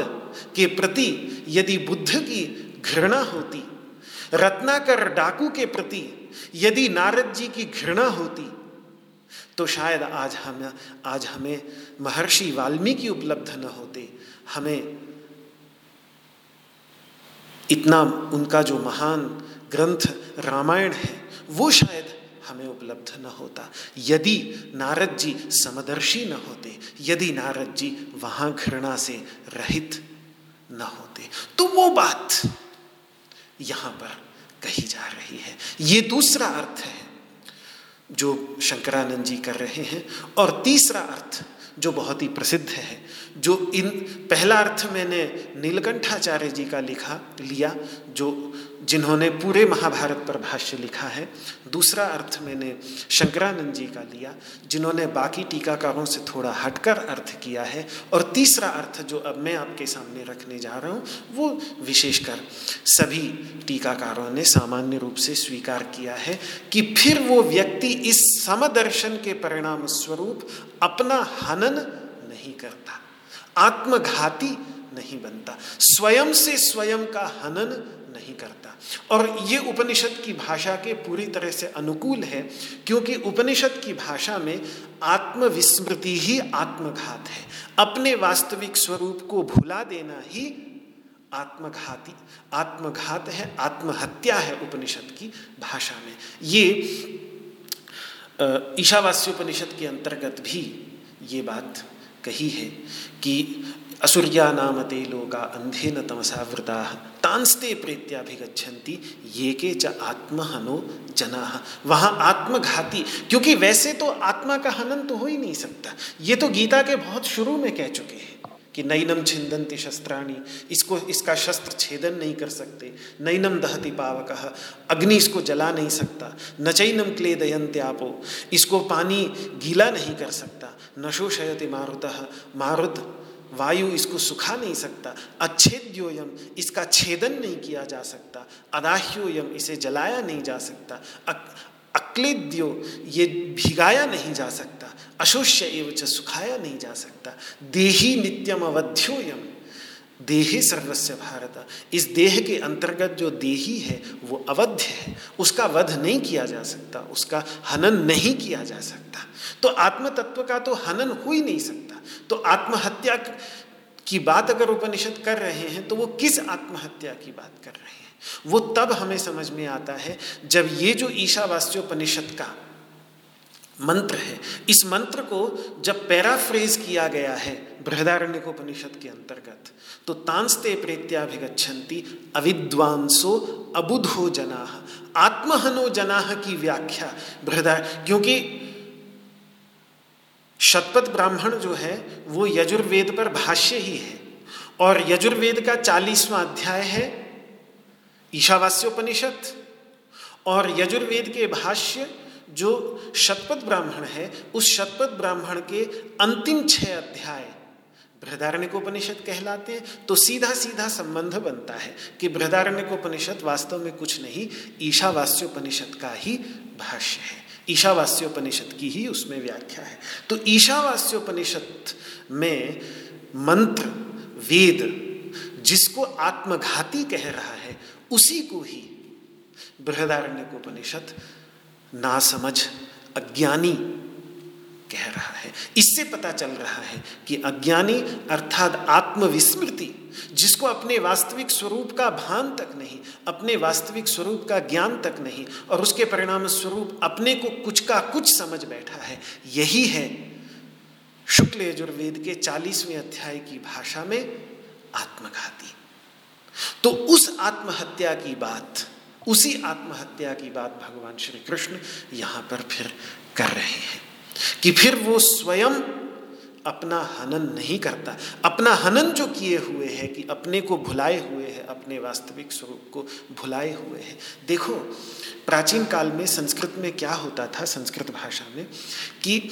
के प्रति यदि बुद्ध की घृणा होती, रत्नाकर डाकू के प्रति यदि नारद जी की घृणा होती, तो शायद आज हम आज हमें महर्षि वाल्मीकि उपलब्ध न होते, हमें इतना उनका जो महान ग्रंथ रामायण है वो शायद हमें उपलब्ध न होता, यदि नारद जी समदर्शी न होते, यदि नारद जी वहाँ घृणा से रहित न होते। तो वो बात यहाँ पर कही जा रही है। ये दूसरा अर्थ है जो शंकरानंद जी कर रहे हैं। और तीसरा अर्थ जो बहुत ही प्रसिद्ध है, जो इन पहला अर्थ मैंने नीलकंठाचार्य जी का लिखा लिया जो जिन्होंने पूरे महाभारत पर भाष्य लिखा है, दूसरा अर्थ मैंने शंकरानंद जी का लिया जिन्होंने बाकी टीकाकारों से थोड़ा हटकर अर्थ किया है, और तीसरा अर्थ जो अब मैं आपके सामने रखने जा रहा हूँ वो विशेषकर सभी टीकाकारों ने सामान्य रूप से स्वीकार किया है कि फिर वो व्यक्ति इस समदर्शन के परिणाम स्वरूप अपना हनन नहीं करता, आत्मघाती नहीं बनता, स्वयं से स्वयं का हनन नहीं करता। और ये उपनिषद की भाषा के पूरी तरह से अनुकूल है, क्योंकि उपनिषद की भाषा में आत्मविस्मृति ही आत्मघात है। अपने वास्तविक स्वरूप को भुला देना ही आत्मघाती आत्मघात है, आत्महत्या है उपनिषद की भाषा में। ये ईशावास्योपनिषद के अंतर्गत भी ये बात कही है कि असुर्या नामते लोका अंधेन तमसावृता तांस्ते प्रेत्याभिगच्छन्ति ये के च आत्महनो जनाः। वहाँ आत्मघाती, क्योंकि वैसे तो आत्मा का हनन तो हो ही नहीं सकता, ये तो गीता के बहुत शुरू में कह चुके हैं कि नैनम छिंदन्ति शस्त्राणि, इसको इसका शस्त्र छेदन नहीं कर सकते, नैनम दहति पावकः, अग्नि इसको जला नहीं सकता, न चैनम क्लेदयन्ति आपो, इसको पानी गीला नहीं कर सकता, न शोषयति मारुतः, मारुत वायु इसको सुखा नहीं सकता, अच्छेद्योयम इसका छेदन नहीं किया जा सकता, अदाह्योयम इसे जलाया नहीं जा सकता, अक्लेद्यो ये भिगाया नहीं जा सकता, अशोष्य एवच सुखाया नहीं जा सकता, देही नित्यम अवध्योयम देहे सर्वस्य भारत, इस देह के अंतर्गत जो देही है वो अवध्य है, उसका वध नहीं किया जा सकता, उसका हनन नहीं किया जा सकता। तो आत्म तत्व का तो हनन हो ही नहीं सकता। तो आत्महत्या की बात अगर उपनिषद कर रहे हैं तो वो किस आत्महत्या की बात कर रहे हैं, वो तब हमें समझ में आता है जब ये जो ईशावास्योपनिषद का मंत्र है, इस मंत्र को जब पैराफ्रेज किया गया है बृहदारण्यकोपनिषद के अंतर्गत, तो तांस्ते प्रेत्याभिगच्छन्ति अविद्वांसो अबुधो जनाः, आत्महनो जनाः की व्याख्या बृहदार, क्योंकि शतपथ ब्राह्मण जो है वो यजुर्वेद पर भाष्य ही है, और यजुर्वेद का चालीसवां अध्याय है ईशावास्योपनिषद, और यजुर्वेद के भाष्य जो शतपथ ब्राह्मण है उस शतपथ ब्राह्मण के अंतिम छह अध्याय बृहदारण्यकोपनिषद कहलाते हैं। तो सीधा सीधा संबंध बनता है कि बृहदारण्यकोपनिषद वास्तव में कुछ नहीं ईशावास्योपनिषद का ही भाष्य है, ईशावास्योपनिषद की ही उसमें व्याख्या है। तो ईशावास्योपनिषद में मंत्र वेद जिसको आत्मघाती कह रहा है उसी को ही बृहदारण्यकोपनिषद ना समझ अज्ञानी कह रहा है। इससे पता चल रहा है कि अज्ञानी अर्थात आत्मविस्मृति, जिसको अपने वास्तविक स्वरूप का भान तक नहीं, अपने वास्तविक स्वरूप का ज्ञान तक नहीं, और उसके परिणाम स्वरूप अपने को कुछ का कुछ समझ बैठा है, यही है शुक्ल यजुर्वेद के चालीसवें अध्याय की भाषा में आत्मघाती। तो उस आत्महत्या की बात, उसी आत्महत्या की बात भगवान श्री कृष्ण यहाँ पर फिर कर रहे हैं कि फिर वो स्वयं अपना हनन नहीं करता। अपना हनन जो किए हुए है कि अपने को भुलाए हुए है, अपने वास्तविक स्वरूप को भुलाए हुए है। देखो प्राचीन काल में संस्कृत में क्या होता था, संस्कृत भाषा में, कि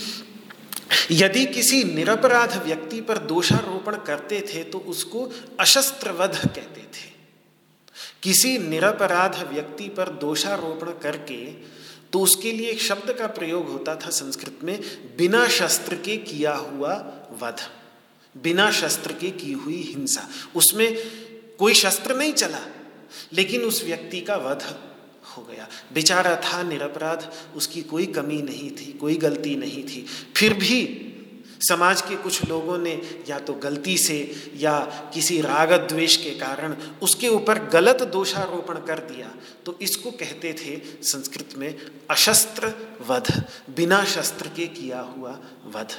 यदि किसी निरपराध व्यक्ति पर दोषारोपण करते थे तो उसको अशस्त्रवध कहते थे। किसी निरपराध व्यक्ति पर दोषारोपण करके तो उसके लिए एक शब्द का प्रयोग होता था संस्कृत में, बिना शस्त्र के किया हुआ वध, बिना शस्त्र के की हुई हिंसा। उसमें कोई शस्त्र नहीं चला लेकिन उस व्यक्ति का वध हो गया। बेचारा था निरपराध, उसकी कोई कमी नहीं थी, कोई गलती नहीं थी, फिर भी समाज के कुछ लोगों ने या तो गलती से या किसी राग द्वेष के कारण उसके ऊपर गलत दोषारोपण कर दिया। तो इसको कहते थे संस्कृत में अशस्त्र वध, बिना शस्त्र के किया हुआ वध।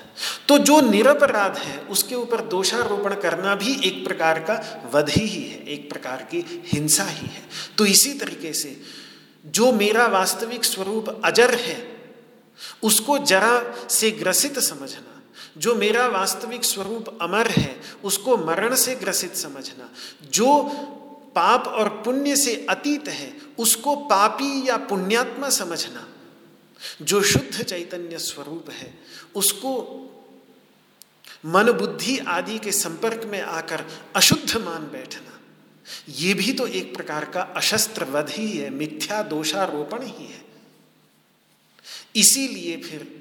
तो जो निरपराध है उसके ऊपर दोषारोपण करना भी एक प्रकार का वध ही है, एक प्रकार की हिंसा ही है। तो इसी तरीके से जो मेरा वास्तविक स्वरूप अजर है उसको जरा से ग्रसित समझना, जो मेरा वास्तविक स्वरूप अमर है उसको मरण से ग्रसित समझना, जो पाप और पुण्य से अतीत है उसको पापी या पुण्यात्मा समझना, जो शुद्ध चैतन्य स्वरूप है उसको मन बुद्धि आदि के संपर्क में आकर अशुद्ध मान बैठना, ये भी तो एक प्रकार का अशस्त्र वध ही है, मिथ्या दोषारोपण ही है। इसीलिए फिर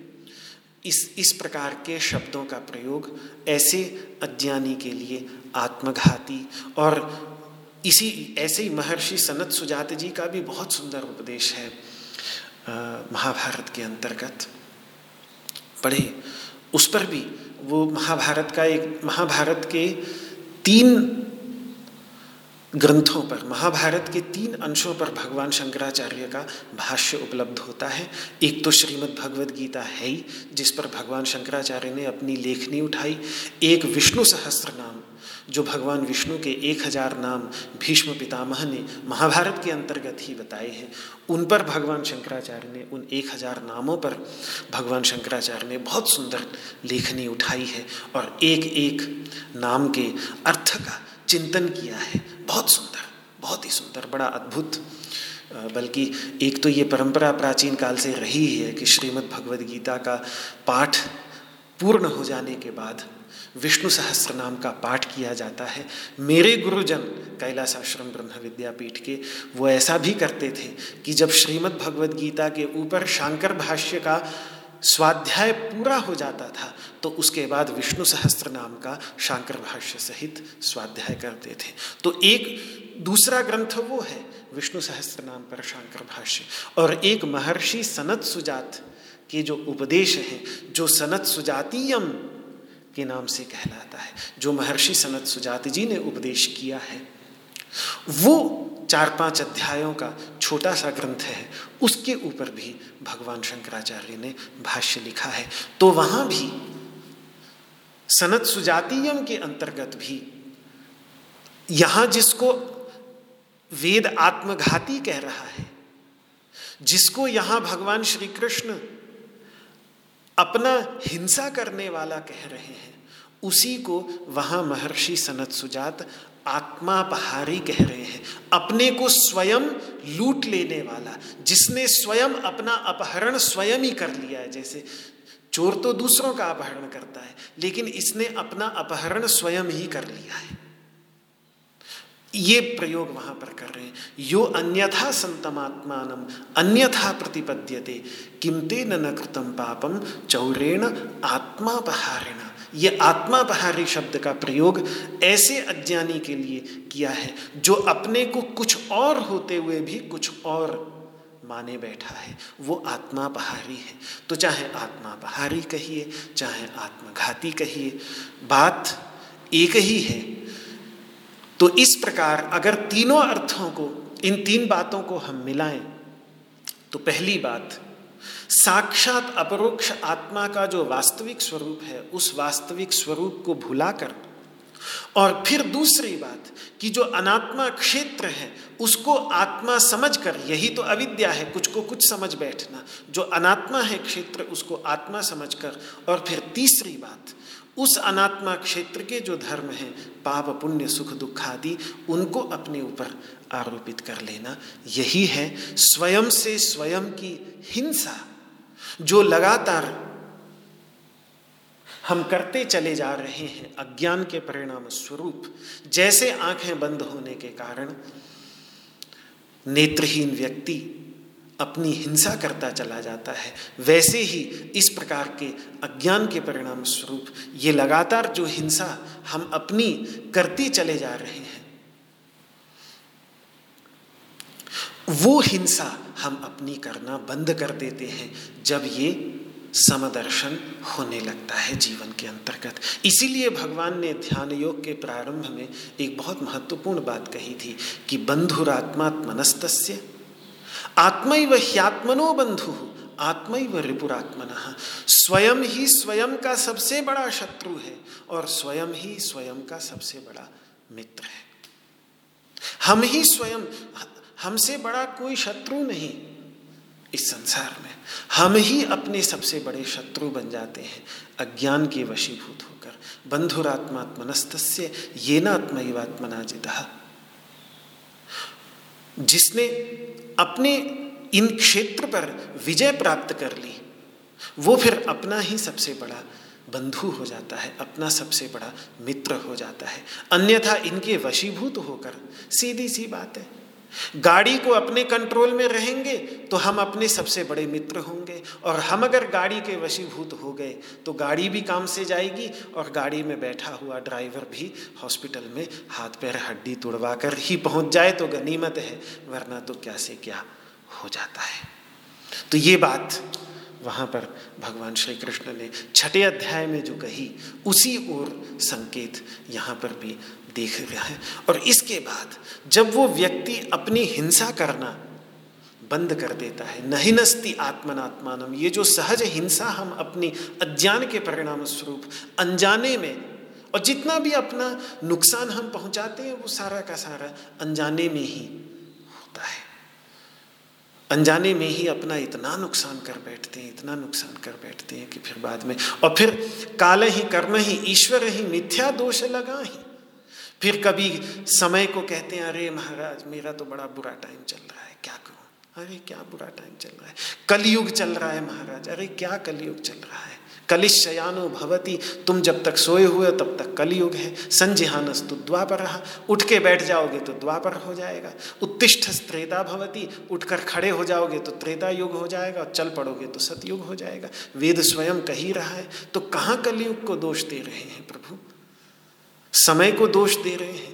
इस इस प्रकार के शब्दों का प्रयोग ऐसे अज्ञानी के लिए आत्मघाती, और इसी ऐसे ही महर्षि सनत सुजात जी का भी बहुत सुंदर उपदेश है महाभारत के अंतर्गत, पढ़े उस पर भी। वो महाभारत का एक, महाभारत के तीन ग्रंथों पर, महाभारत के तीन अंशों पर भगवान शंकराचार्य का भाष्य उपलब्ध होता है। एक तो श्रीमद् भगवद गीता है ही, जिस पर भगवान शंकराचार्य ने अपनी लेखनी उठाई। एक विष्णु सहस्त्र नाम, जो भगवान विष्णु के एक हजार नाम भीष्म पितामह ने महाभारत के अंतर्गत ही बताए हैं। उन पर भगवान शंकराचार्य ने, उन एक हजार नामों पर भगवान शंकराचार्य ने बहुत सुंदर लेखनी उठाई है और एक एक नाम के अर्थ का चिंतन किया है। बहुत सुंदर, बहुत ही सुंदर, बड़ा अद्भुत। बल्कि एक तो ये परंपरा प्राचीन काल से रही है कि श्रीमद् भगवद गीता का पाठ पूर्ण हो जाने के बाद विष्णु सहस्त्र नाम का पाठ किया जाता है। मेरे गुरुजन कैलासाश्रम ब्रह्म विद्यापीठ के वो ऐसा भी करते थे कि जब श्रीमद् भगवद गीता के ऊपर शांकर भाष्य का स्वाध्याय पूरा हो जाता था तो उसके बाद विष्णु सहस्त्र नाम का शांकर भाष्य सहित स्वाध्याय करते थे। तो एक दूसरा ग्रंथ वो है विष्णु सहस्त्र नाम पर शांकर भाष्य, और एक महर्षि सनत सुजात के जो उपदेश हैं, जो सनत सुजातीयम के नाम से कहलाता है, जो महर्षि सनत सुजात जी ने उपदेश किया है, वो चार पांच अध्यायों का छोटा सा ग्रंथ है। उसके ऊपर भी भगवान शंकराचार्य ने भाष्य लिखा है। तो वहाँ भी सनत सुजातीयम के अंतर्गत भी यहाँ जिसको वेद आत्मघाती कह रहा है, जिसको यहाँ भगवान श्री कृष्ण अपना हिंसा करने वाला कह रहे हैं, उसी को वहाँ महर्षि सनत सुजात आत्मापहारी कह रहे हैं, अपने को स्वयं लूट लेने वाला, जिसने स्वयं अपना अपहरण स्वयं ही कर लिया है। जैसे चोर तो दूसरों का अपहरण करता है लेकिन इसने अपना अपहरण स्वयं ही कर लिया है, ये प्रयोग वहां पर कर रहे हैं। यो अन्यथा संतमात्मानम अन्यथा प्रतिपद्यते किम तेन न कृतम पापम चौरेण आत्मापहारेण, ये आत्मापहारी शब्द का प्रयोग ऐसे अज्ञानी के लिए किया है जो अपने को कुछ और होते हुए भी कुछ और माने बैठा है, वो आत्मापहारी है। तो चाहे आत्मापहारी कहिए चाहे आत्मघाती कहिए, बात एक ही है। तो इस प्रकार अगर तीनों अर्थों को, इन तीन बातों को हम मिलाएं, तो पहली बात, साक्षात अपरोक्ष आत्मा का जो वास्तविक स्वरूप है उस वास्तविक स्वरूप को भुलाकर और फिर दूसरी बात कि जो अनात्मा क्षेत्र है उसको आत्मा समझ कर, यही तो अविद्या है, कुछ को कुछ समझ बैठना, जो अनात्मा है क्षेत्र उसको आत्मा समझ कर, और फिर तीसरी बात उस अनात्मा क्षेत्र के जो धर्म हैं पाप पुण्य सुख दुख आदि उनको अपने ऊपर आरोपित कर लेना, यही है स्वयं से स्वयं की हिंसा जो लगातार हम करते चले जा रहे हैं अज्ञान के परिणाम स्वरूप। जैसे आंखें बंद होने के कारण नेत्रहीन व्यक्ति अपनी हिंसा करता चला जाता है, वैसे ही इस प्रकार के अज्ञान के परिणाम स्वरूप ये लगातार जो हिंसा हम अपनी करते चले जा रहे हैं वो हिंसा हम अपनी करना बंद कर देते हैं जब ये समदर्शन होने लगता है जीवन के अंतर्गत। इसीलिए भगवान ने ध्यान योग के प्रारंभ में एक बहुत महत्वपूर्ण बात कही थी कि बंधुरात्मात्मनस्तस्य आत्मैव ह्यात्मनो बंधु आत्मैव रिपुरात्मनः। स्वयं ही स्वयं का सबसे बड़ा शत्रु है और स्वयं ही स्वयं का सबसे बड़ा मित्र है। हम ही स्वयं, हमसे बड़ा कोई शत्रु नहीं इस संसार में, हम ही अपने सबसे बड़े शत्रु बन जाते हैं अज्ञान के वशीभूत होकर। बंधुरात्मात्मनस्तस्य येनात्मैवात्मना जितः, जिसने अपने इन क्षेत्र पर विजय प्राप्त कर ली वो फिर अपना ही सबसे बड़ा बंधु हो जाता है, अपना सबसे बड़ा मित्र हो जाता है। अन्यथा इनके वशीभूत होकर, सीधी सी बात है, गाड़ी को अपने कंट्रोल में रहेंगे तो हम अपने सबसे बड़े मित्र होंगे, और हम अगर गाड़ी के वशीभूत हो गए तो गाड़ी भी काम से जाएगी और गाड़ी में बैठा हुआ ड्राइवर भी हॉस्पिटल में हाथ पैर हड्डी तुड़वा कर ही पहुंच जाए तो गनीमत है, वरना तो क्या से क्या हो जाता है। तो ये बात वहाँ पर भगवान श्री कृष्ण ने छठे अध्याय में जो कही उसी ओर संकेत यहाँ पर भी देख रहा है। और इसके बाद जब वो व्यक्ति अपनी हिंसा करना बंद कर देता है, न हिनस्ति आत्मनात्मानम, ये जो सहज हिंसा हम अपनी अज्ञान के परिणाम स्वरूप अनजाने में, और जितना भी अपना नुकसान हम पहुंचाते हैं वो सारा का सारा अनजाने में ही होता है, अनजाने में ही अपना इतना नुकसान कर बैठते हैं, इतना नुकसान कर बैठते हैं कि फिर बाद में, और फिर काल ही कर्म ही ईश्वर ही मिथ्या दोष लगा ही, फिर कभी समय को कहते हैं अरे महाराज मेरा तो बड़ा बुरा टाइम चल रहा है, क्या करूं, अरे क्या बुरा टाइम चल रहा है, कलयुग चल रहा है महाराज, अरे क्या कलयुग चल रहा है, कलिशयानो भवती, तुम जब तक सोए हुए हो तब तक कलयुग है, संजिहानस्तु द्वापर रहा, उठ के बैठ जाओगे तो द्वापर हो जाएगा, उत्तिष्ठ त्रेता भवती, उठकर खड़े हो जाओगे तो त्रेता युग हो जाएगा, और चल पड़ोगे तो सतयुग हो जाएगा, वेद स्वयं कह ही रहा है। तो कहाँ कलयुग को दोष दे रहे हैं प्रभु, समय को दोष दे रहे हैं,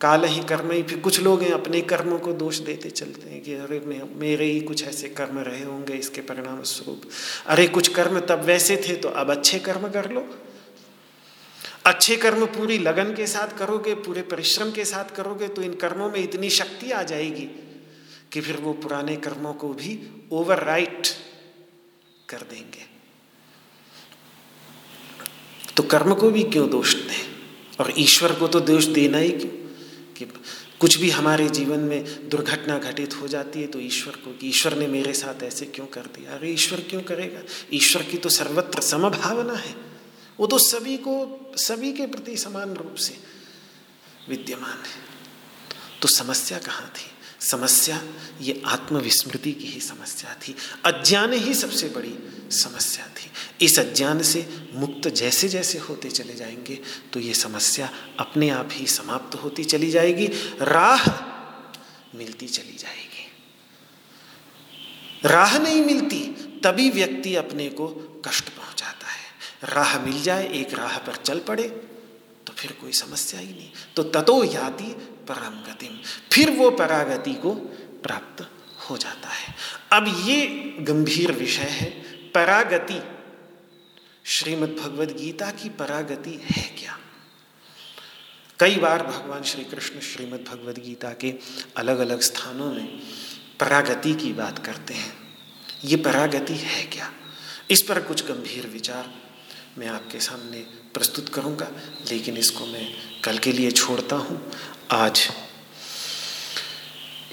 काल ही कर्म ही। फिर कुछ लोग हैं अपने कर्मों को दोष देते चलते हैं कि अरे मेरे ही कुछ ऐसे कर्म रहे होंगे इसके परिणाम स्वरूप, अरे कुछ कर्म तब वैसे थे तो अब अच्छे कर्म कर लो, अच्छे कर्म पूरी लगन के साथ करोगे, पूरे परिश्रम के साथ करोगे तो इन कर्मों में इतनी शक्ति आ जाएगी कि फिर वो पुराने कर्मों को भी ओवरराइट कर देंगे। तो कर्म को भी क्यों दोष दें, और ईश्वर को तो दोष देना ही क्यों कि कुछ भी हमारे जीवन में दुर्घटना घटित हो जाती है तो ईश्वर को कि ईश्वर ने मेरे साथ ऐसे क्यों कर दिया, अरे ईश्वर क्यों करेगा, ईश्वर की तो सर्वत्र समभावना है, वो तो सभी को सभी के प्रति समान रूप से विद्यमान है। तो समस्या कहाँ थी, समस्या ये आत्मविस्मृति की ही समस्या थी, अज्ञान ही सबसे बड़ी समस्या थी। इस अज्ञान से मुक्त जैसे जैसे होते चले जाएंगे तो ये समस्या अपने आप ही समाप्त होती चली जाएगी, राह मिलती चली जाएगी। राह नहीं मिलती तभी व्यक्ति अपने को कष्ट पहुंचाता है, राह मिल जाए, एक राह पर चल पड़े तो फिर कोई समस्या ही नहीं। तो ततो याति पराम गतिम, फिर वो परागति को प्राप्त हो जाता है। अब ये गंभीर विषय है, परागति, श्रीमद् भगवद गीता की परागति है क्या। कई बार भगवान श्री कृष्ण श्रीमद् भगवद गीता के अलग अलग स्थानों में परागति की बात करते हैं, ये परागति है क्या, इस पर कुछ गंभीर विचार मैं आपके सामने प्रस्तुत करूंगा, लेकिन इसको मैं कल के लिए छोड़ता हूं। आज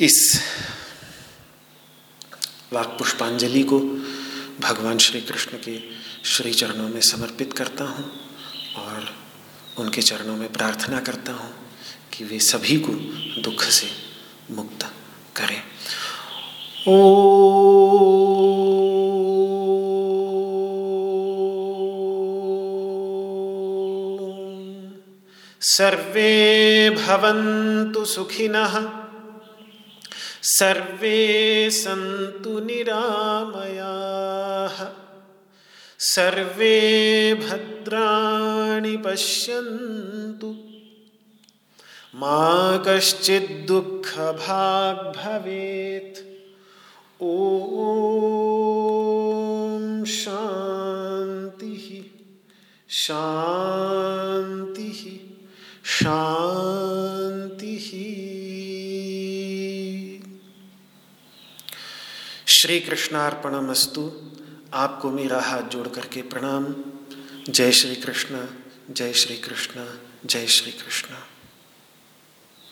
इस वाक पुष्पांजलि को भगवान श्री कृष्ण के श्री चरणों में समर्पित करता हूं और उनके चरणों में प्रार्थना करता हूं कि वे सभी को दुख से मुक्त करें। ओ सर्वे भवन्तु सुखिनः सर्वे सन्तु निरामयाः सर्वे भद्राणि पश्यन्तु मा कश्चित् दुःखभाग् भवेत्। ॐ शान्तिः शान्तिः शांति ही। श्री कृष्णार्पणमस्तु। आपको मेरा हाथ जोड़ करके प्रणाम। जय श्री कृष्ण, जय श्री कृष्ण, जय श्री कृष्ण।